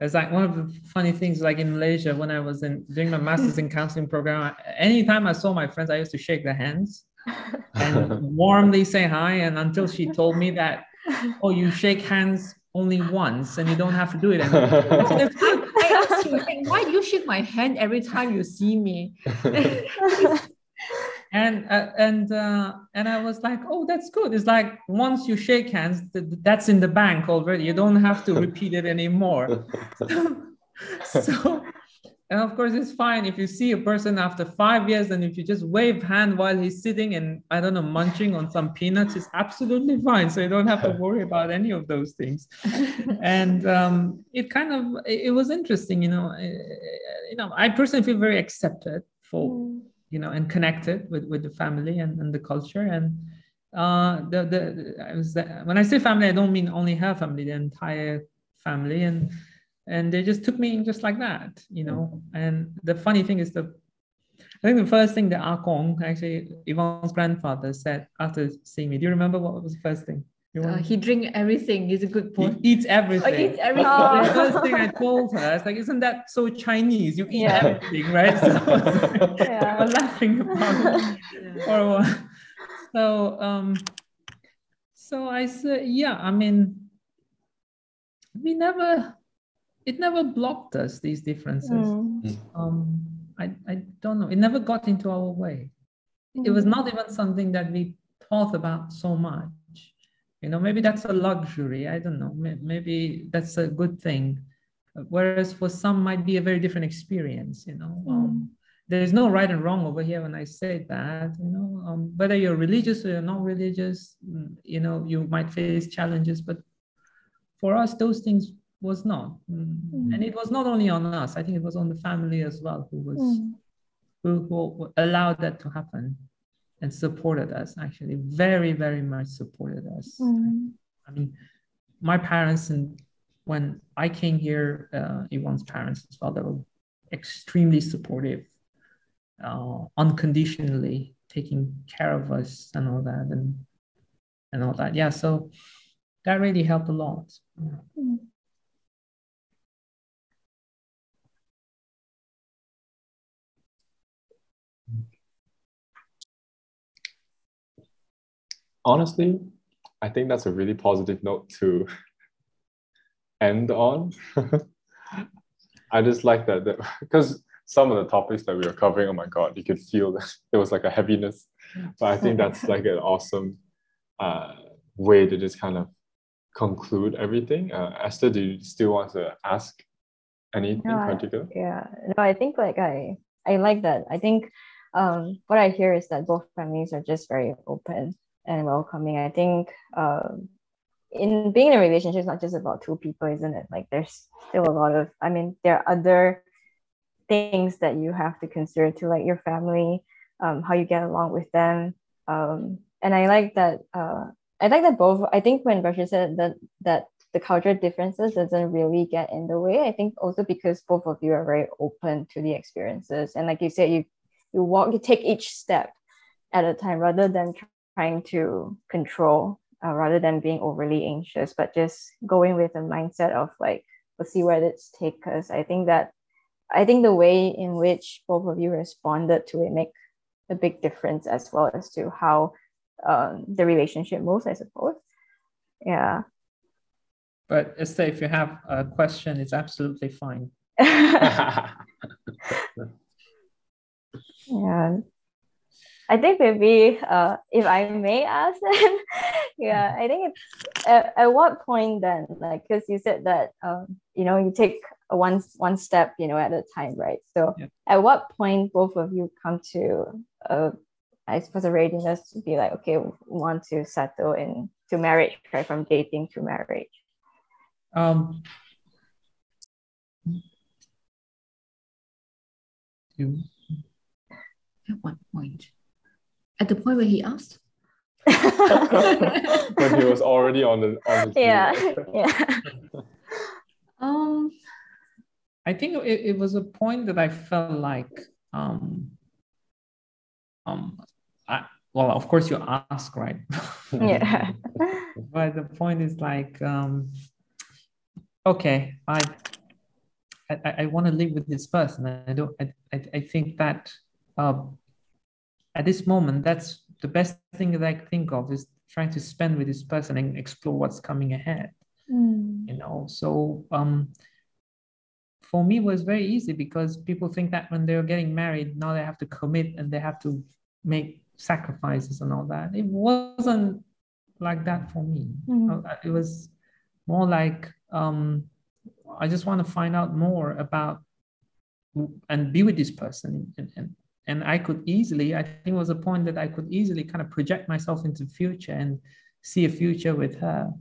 It's like one of the funny things, like in Malaysia, when I was in doing my master's in counseling program, anytime I saw my friends, I used to shake their hands and warmly say hi. And until she told me that, oh, you shake hands only once and you don't have to do it anymore. I asked you, like, why do you shake my hand every time you see me? and uh, and uh, and I was like, oh, that's good. It's like once you shake hands, th that's in the bank already. You don't have to repeat it anymore. So, and of course, it's fine if you see a person after five years and if you just wave hand while he's sitting and, I don't know, munching on some peanuts, it's absolutely fine. So you don't have to worry about any of those things. And um, it kind of, it was interesting, you know, I, you know, I personally feel very accepted for, you know, and connected with, with the family and, and the culture. And uh, the, the, I was, when I say family, I don't mean only her family, the entire family. And And they just took me in just like that, you know. And the funny thing is, the I think the first thing that Akong, actually, Yvonne's grandfather said after seeing me, do you remember what was the first thing? Uh, he drink everything. He's a good boy. He eats everything. Oh, he eats everything. Oh. The first thing I told her, it's like, isn't that so Chinese? You eat yeah. everything, right? So I was like, yeah. I was laughing about it. Yeah. Or what? So, um, so I said, yeah, I mean, we never... It never blocked us, these differences. Mm. Um, I, I don't know. It never got into our way. Mm. It was not even something that we thought about so much. You know, maybe that's a luxury. I don't know. Maybe that's a good thing. Whereas for some might be a very different experience, you know. Mm. Um, there's no right and wrong over here when I say that, you know. Um, whether you're religious or you're not religious, you know, you might face challenges. But for us, those things was not. Mm. And it was not only on us, I think it was on the family as well, who was mm. who, who allowed that to happen and supported us, actually, very, very much supported us. Mm. I mean, my parents, and when I came here, uh, Iwan's parents as well, they were extremely supportive, uh, unconditionally taking care of us and all that, and, and all that. Yeah, so that really helped a lot. Mm. Honestly, I think that's a really positive note to end on. I just like that, that because some of the topics that we were covering, oh my God, you could feel that there was like a heaviness. But I think that's like an awesome uh, way to just kind of conclude everything. Uh, Esther, do you still want to ask Any no, in particular? I, yeah, no, I think like I, I like that. I think um, what I hear is that both families are just very open and welcoming. I think um, in being in a relationship, it's not just about two people, isn't it? Like there's still a lot of, I mean, there are other things that you have to consider too, like your family, um, how you get along with them. Um, and I like that, uh, I like that both, I think when Bashir said that, that the cultural differences doesn't really get in the way. I think also because both of you are very open to the experiences. And like you said, you, you walk, you take each step at a time rather than trying to control, uh, rather than being overly anxious, but just going with a mindset of like, we'll see where this takes us. I think that, I think the way in which both of you responded to it make a big difference as well as to how um, the relationship moves, I suppose. Yeah. But Esther, if you have a question, it's absolutely fine. Yeah. I think maybe uh, if I may ask, then, yeah, I think it's at, at what point then, like, because you said that, um, you know, you take one one step, you know, at a time, right? So yeah. At what point both of you come to, uh, I suppose, a readiness to be like, okay, we want to settle in to marriage, right? From dating to marriage. Um, two. At what point? At the point where he asked? When he was already on the, on the yeah, yeah. um, I think it, it was a point that I felt like, um, um, I, well, of course you ask, right? Yeah. But the point is like, um, okay, I, I, I want to live with this person. I don't. I, I, I think that. Uh, at this moment, that's the best thing that I think of is trying to spend with this person and explore what's coming ahead. Mm. You know, so um, for me it was very easy because people think that when they're getting married, now they have to commit and they have to make sacrifices and all that. It wasn't like that for me. Mm. It was more like um, I just want to find out more about and be with this person. And, and, and I could easily, I think it was a point that I could easily kind of project myself into the future and see a future with her,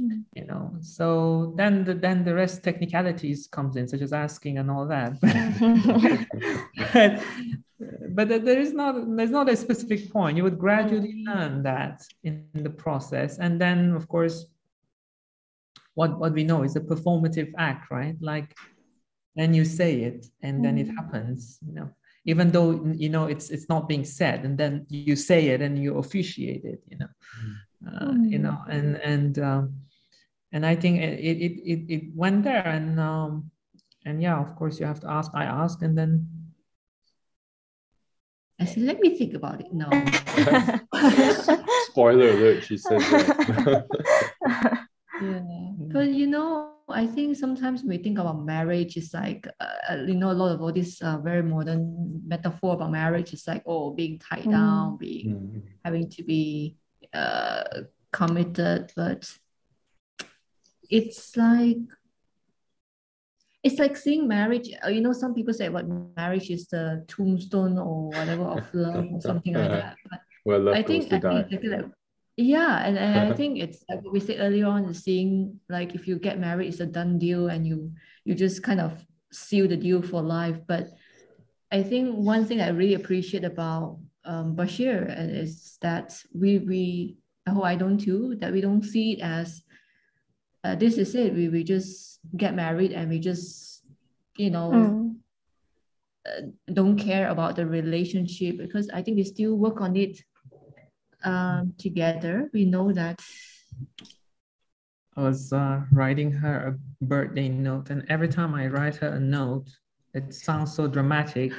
mm-hmm. you know. So then the, then the rest technicalities comes in, such as asking and all that. but, but there is not, there's not a specific point. You would gradually learn that in, in the process. And then, of course, what, what we know is a performative act, right? Like, then you say it and then it happens, you know, even though, you know, it's it's not being said and then you say it and you officiate it, you know, uh, you know, and, and, um, and I think it, it, it, it went there and, um, and yeah, of course you have to ask, I ask, and then. I said, let me think about it. No. Spoiler alert, she said that. Yeah, but you know, I think sometimes when we think about marriage, it's like, uh, you know, a lot of all this uh, very modern metaphor about marriage is like, oh, being tied mm-hmm. down, being mm-hmm. having to be uh, committed. But it's like, it's like seeing marriage, you know, some people say what marriage is the tombstone or whatever of love or something like that. But well, love I think, I think exactly like, yeah, and, and I think it's like what we said earlier on, is seeing like if you get married, it's a done deal and you you just kind of seal the deal for life. But I think one thing I really appreciate about um, Bashir is that we, we I hope I don't too, that we don't see it as uh, this is it, we, we just get married and we just, you know, mm. uh, don't care about the relationship, because I think we still work on it. Um, together, we know that. I was uh, writing her a birthday note, and every time I write her a note, it sounds so dramatic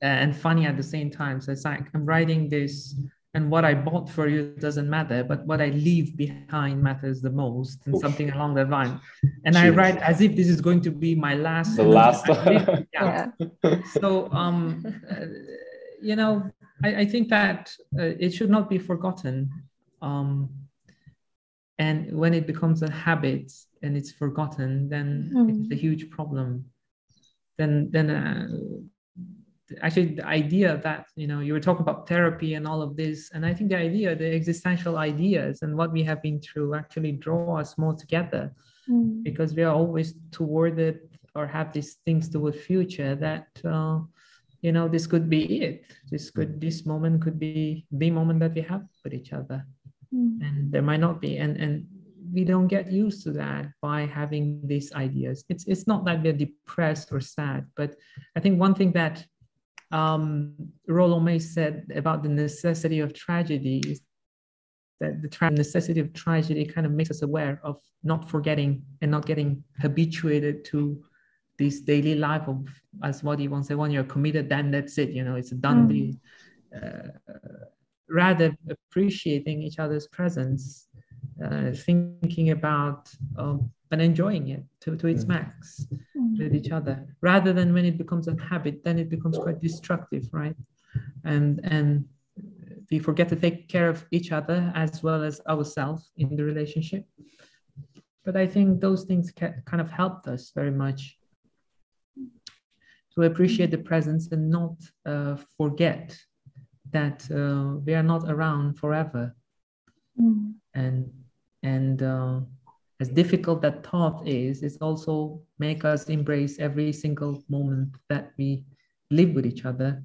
and funny at the same time. So it's like, I'm writing this, and what I bought for you doesn't matter, but what I leave behind matters the most, and Oof. something along that line. And Jeez. I write as if this is going to be my last. The last. Time. Yeah. Yeah. So, um, uh, you know. I, I think that uh, it should not be forgotten. Um, And when it becomes a habit and it's forgotten, then mm. it's a huge problem. Then, then uh, actually the idea that, you know, you were talking about therapy and all of this, and I think the idea, the existential ideas and what we have been through actually draw us more together, mm. because we are always toward it or have these things to a future that, uh, you know, this could be it. This could, this moment could be the moment that we have with each other. Mm. And there might not be. And, and we don't get used to that by having these ideas. It's, it's not that we're depressed or sad, but I think one thing that um, Rollo May said about the necessity of tragedy is that the tra- necessity of tragedy kind of makes us aware of not forgetting and not getting habituated to this daily life of, as what he once said, when you're committed, then that's it, you know, it's a done deal. Mm. Uh, rather appreciating each other's presence, uh, thinking about um, and enjoying it to, to its max mm. with each other, rather than when it becomes a habit, then it becomes quite destructive, right? And, and we forget to take care of each other as well as ourselves in the relationship. But I think those things ca- kind of helped us very much to appreciate the presence and not uh, forget that uh, we are not around forever. Mm. And and uh, as difficult that thought is, it's also make us embrace every single moment that we live with each other,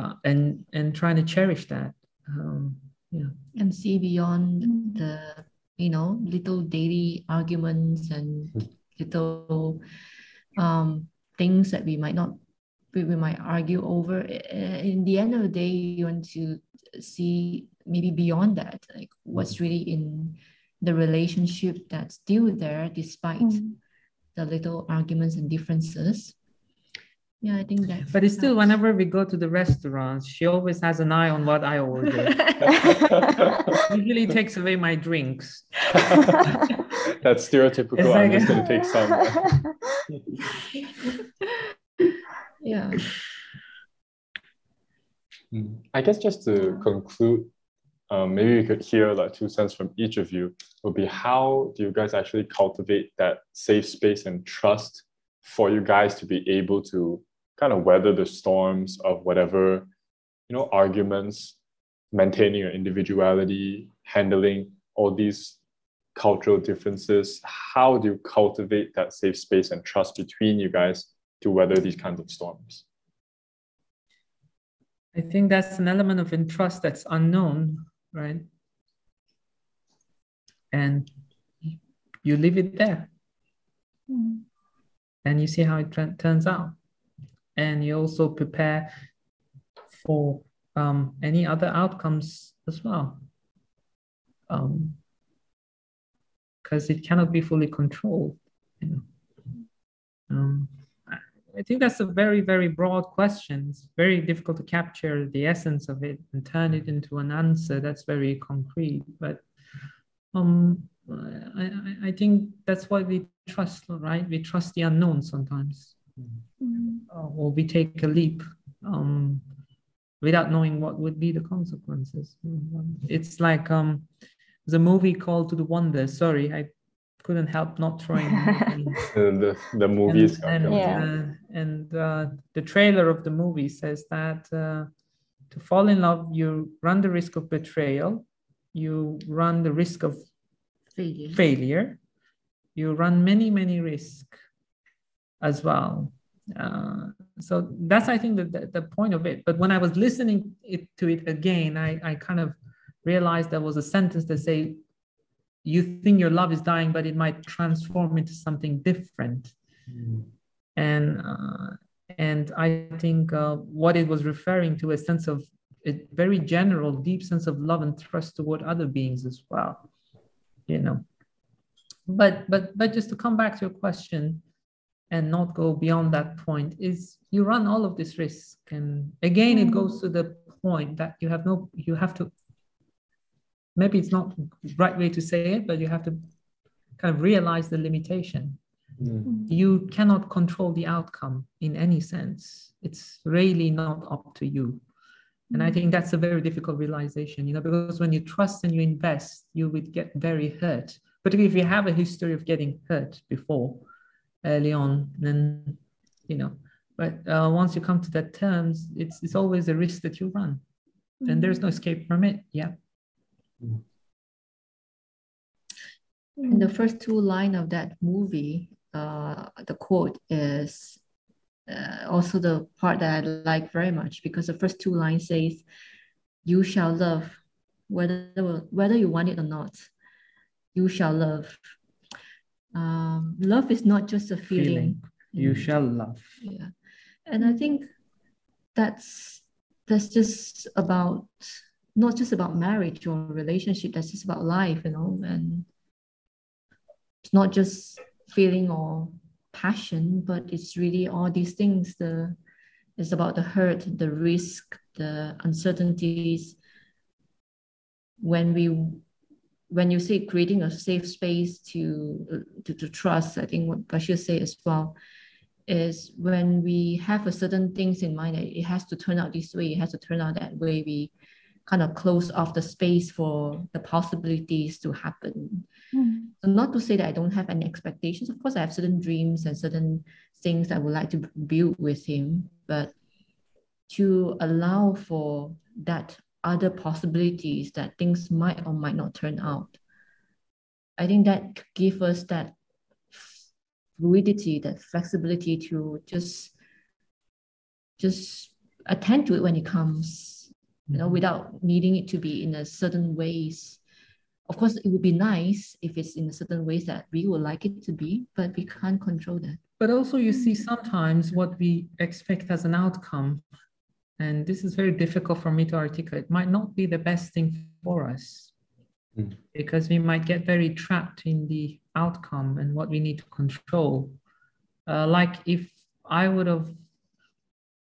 uh, and and trying to cherish that. Um, yeah. And see beyond mm. the, you know, little daily arguments and little um, things that we might not, we, we might argue over. In the end of the day, you want to see maybe beyond that, like what's really in the relationship that's still there despite mm. the little arguments and differences. Yeah, I think that. But it's still, whenever we go to the restaurant, she always has an eye on what I order. Usually takes away my drinks. That's stereotypical. It's I'm like, just going to take some. Yeah. I guess just to yeah. conclude, um, maybe we could hear like two cents from each of you. Would be, how do you guys actually cultivate that safe space and trust for you guys to be able to kind of weather the storms of whatever, you know, arguments, maintaining your individuality, handling all these cultural differences? How do you cultivate that safe space and trust between you guys to weather these kinds of storms? I think that's an element of trust that's unknown, right? And you leave it there. Mm. And you see how it t- turns out. And you also prepare for um, any other outcomes as well. Um, because it cannot be fully controlled. You know. Um, I think that's a very, very broad question. It's very difficult to capture the essence of it and turn it into an answer that's very concrete. But um, I, I think that's why we trust, right? We trust the unknown sometimes, mm-hmm. uh, or we take a leap um, without knowing what would be the consequences. Mm-hmm. It's like um, the movie called To the Wonder. Sorry, I couldn't help not throwing the, the movies. And, and, yeah. uh, and uh, the trailer of the movie says that uh, to fall in love, you run the risk of betrayal, you run the risk of Failure. failure, you run many, many risks as well. Uh, so that's, I think, the, the, the point of it. But when I was listening it, to it again, I, I kind of realized there was a sentence that say, you think your love is dying, but it might transform into something different. Mm. And, uh, and I think uh, what it was referring to, a sense of a very general, deep sense of love and trust toward other beings as well. You know, but but but just to come back to your question and not go beyond that point is you run all of this risk, and again it goes to the point that you have no, you have to, maybe it's not the right way to say it, but you have to kind of realize the limitation. Mm. You cannot control the outcome in any sense. It's really not up to you. And I think that's a very difficult realization, you know, because when you trust and you invest, you would get very hurt. Particularly if you have a history of getting hurt before, early on, then, you know, but uh, once you come to that terms, it's it's always a risk that you run. Mm-hmm. And there's no escape from it. Yeah. Mm-hmm. In the first two lines of that movie, uh, the quote is uh, also the part that I like very much, because the first two lines says, "You shall love, whether whether you want it or not. You shall love." Um, love is not just a feeling. feeling. You mm-hmm. shall love. Yeah, and I think that's that's just about not just about marriage or relationship. That's just about life, you know, and. It's not just feeling or passion, but it's really all these things. The it's about the hurt, the risk, the uncertainties. When we, when you say creating a safe space to to, to trust, I think what Bashir said as well is when we have a certain things in mind, it has to turn out this way, it has to turn out that way. We kind of close off the space for the possibilities to happen. Mm. So not to say that I don't have any expectations. Of course, I have certain dreams and certain things that I would like to build with him, but to allow for that other possibilities that things might or might not turn out. I think that gives us that fluidity, that flexibility to just, just attend to it when it comes, you know, without needing it to be in a certain ways. Of course, it would be nice if it's in a certain ways that we would like it to be, but we can't control that. But also you see sometimes what we expect as an outcome, and this is very difficult for me to articulate, might not be the best thing for us, mm. because we might get very trapped in the outcome and what we need to control. Uh, like if I would have,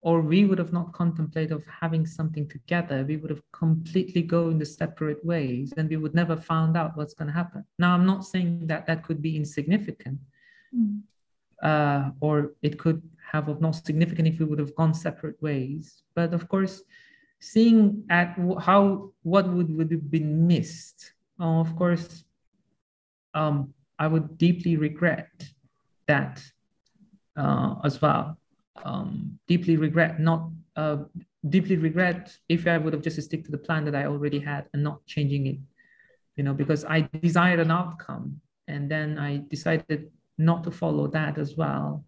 or we would have not contemplated of having something together, we would have completely go in the separate ways and we would never found out what's going to happen. Now, I'm not saying that that could be insignificant, mm. uh, or it could have of not significant if we would have gone separate ways. But of course, seeing at how, what would, would have been missed, oh, of course, um, I would deeply regret that uh, as well. Um, deeply regret not uh, deeply regret if I would have just stick to the plan that I already had and not changing it, you know, because I desired an outcome and then I decided not to follow that as well.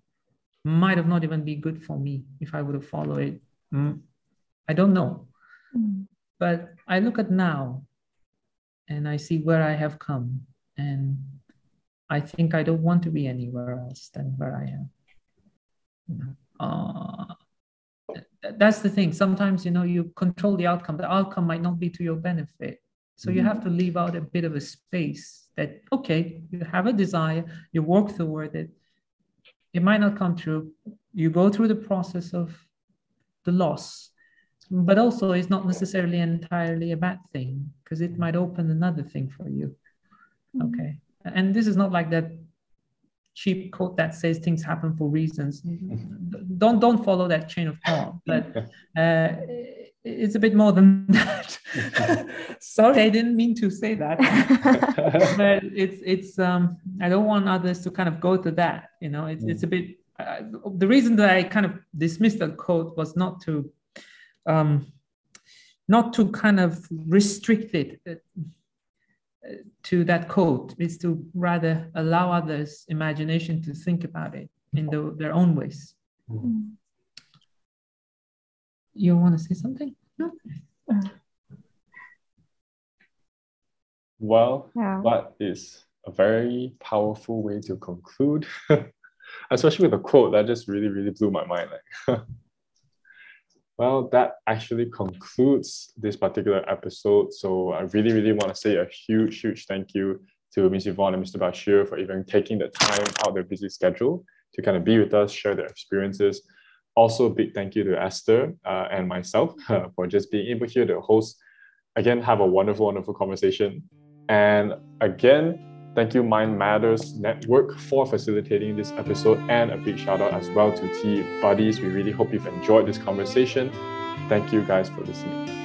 Might have not even been good for me if I would have followed it. Mm. I don't know. Mm. But I look at now and I see where I have come, and I think I don't want to be anywhere else than where I am. Mm. Uh, that's the thing. Sometimes, you know, you control the outcome. The outcome might not be to your benefit. So mm-hmm. you have to leave out a bit of a space that, okay, you have a desire, you work toward it. It might not come true. You go through the process of the loss, but also it's not necessarily entirely a bad thing, because it might open another thing for you. Mm-hmm. Okay. And this is not like that cheap quote that says things happen for reasons. Don't don't follow that chain of thought, but uh, it's a bit more than that. Sorry, I didn't mean to say that. But it's it's um, I don't want others to kind of go to that. You know, it's it's a bit. Uh, the reason that I kind of dismissed that quote was not to, um, not to kind of restrict it. Uh, to that quote, is to rather allow others' imagination to think about it in the, their own ways. Mm. You want to say something? No. Well, yeah. That is a very powerful way to conclude, especially with a quote that just really, really blew my mind. Like, well, that actually concludes this particular episode. So I really, really want to say a huge, huge thank you to Miz Yvonne and Mister Bashir for even taking the time out of their busy schedule to kind of be with us, share their experiences. Also, a big thank you to Esther uh, and myself uh, for just being able here to host. Again, have a wonderful, wonderful conversation. And again, thank you, Mind Matters Network, for facilitating this episode, and a big shout out as well to T-Buddies. We really hope you've enjoyed this conversation. Thank you guys for listening.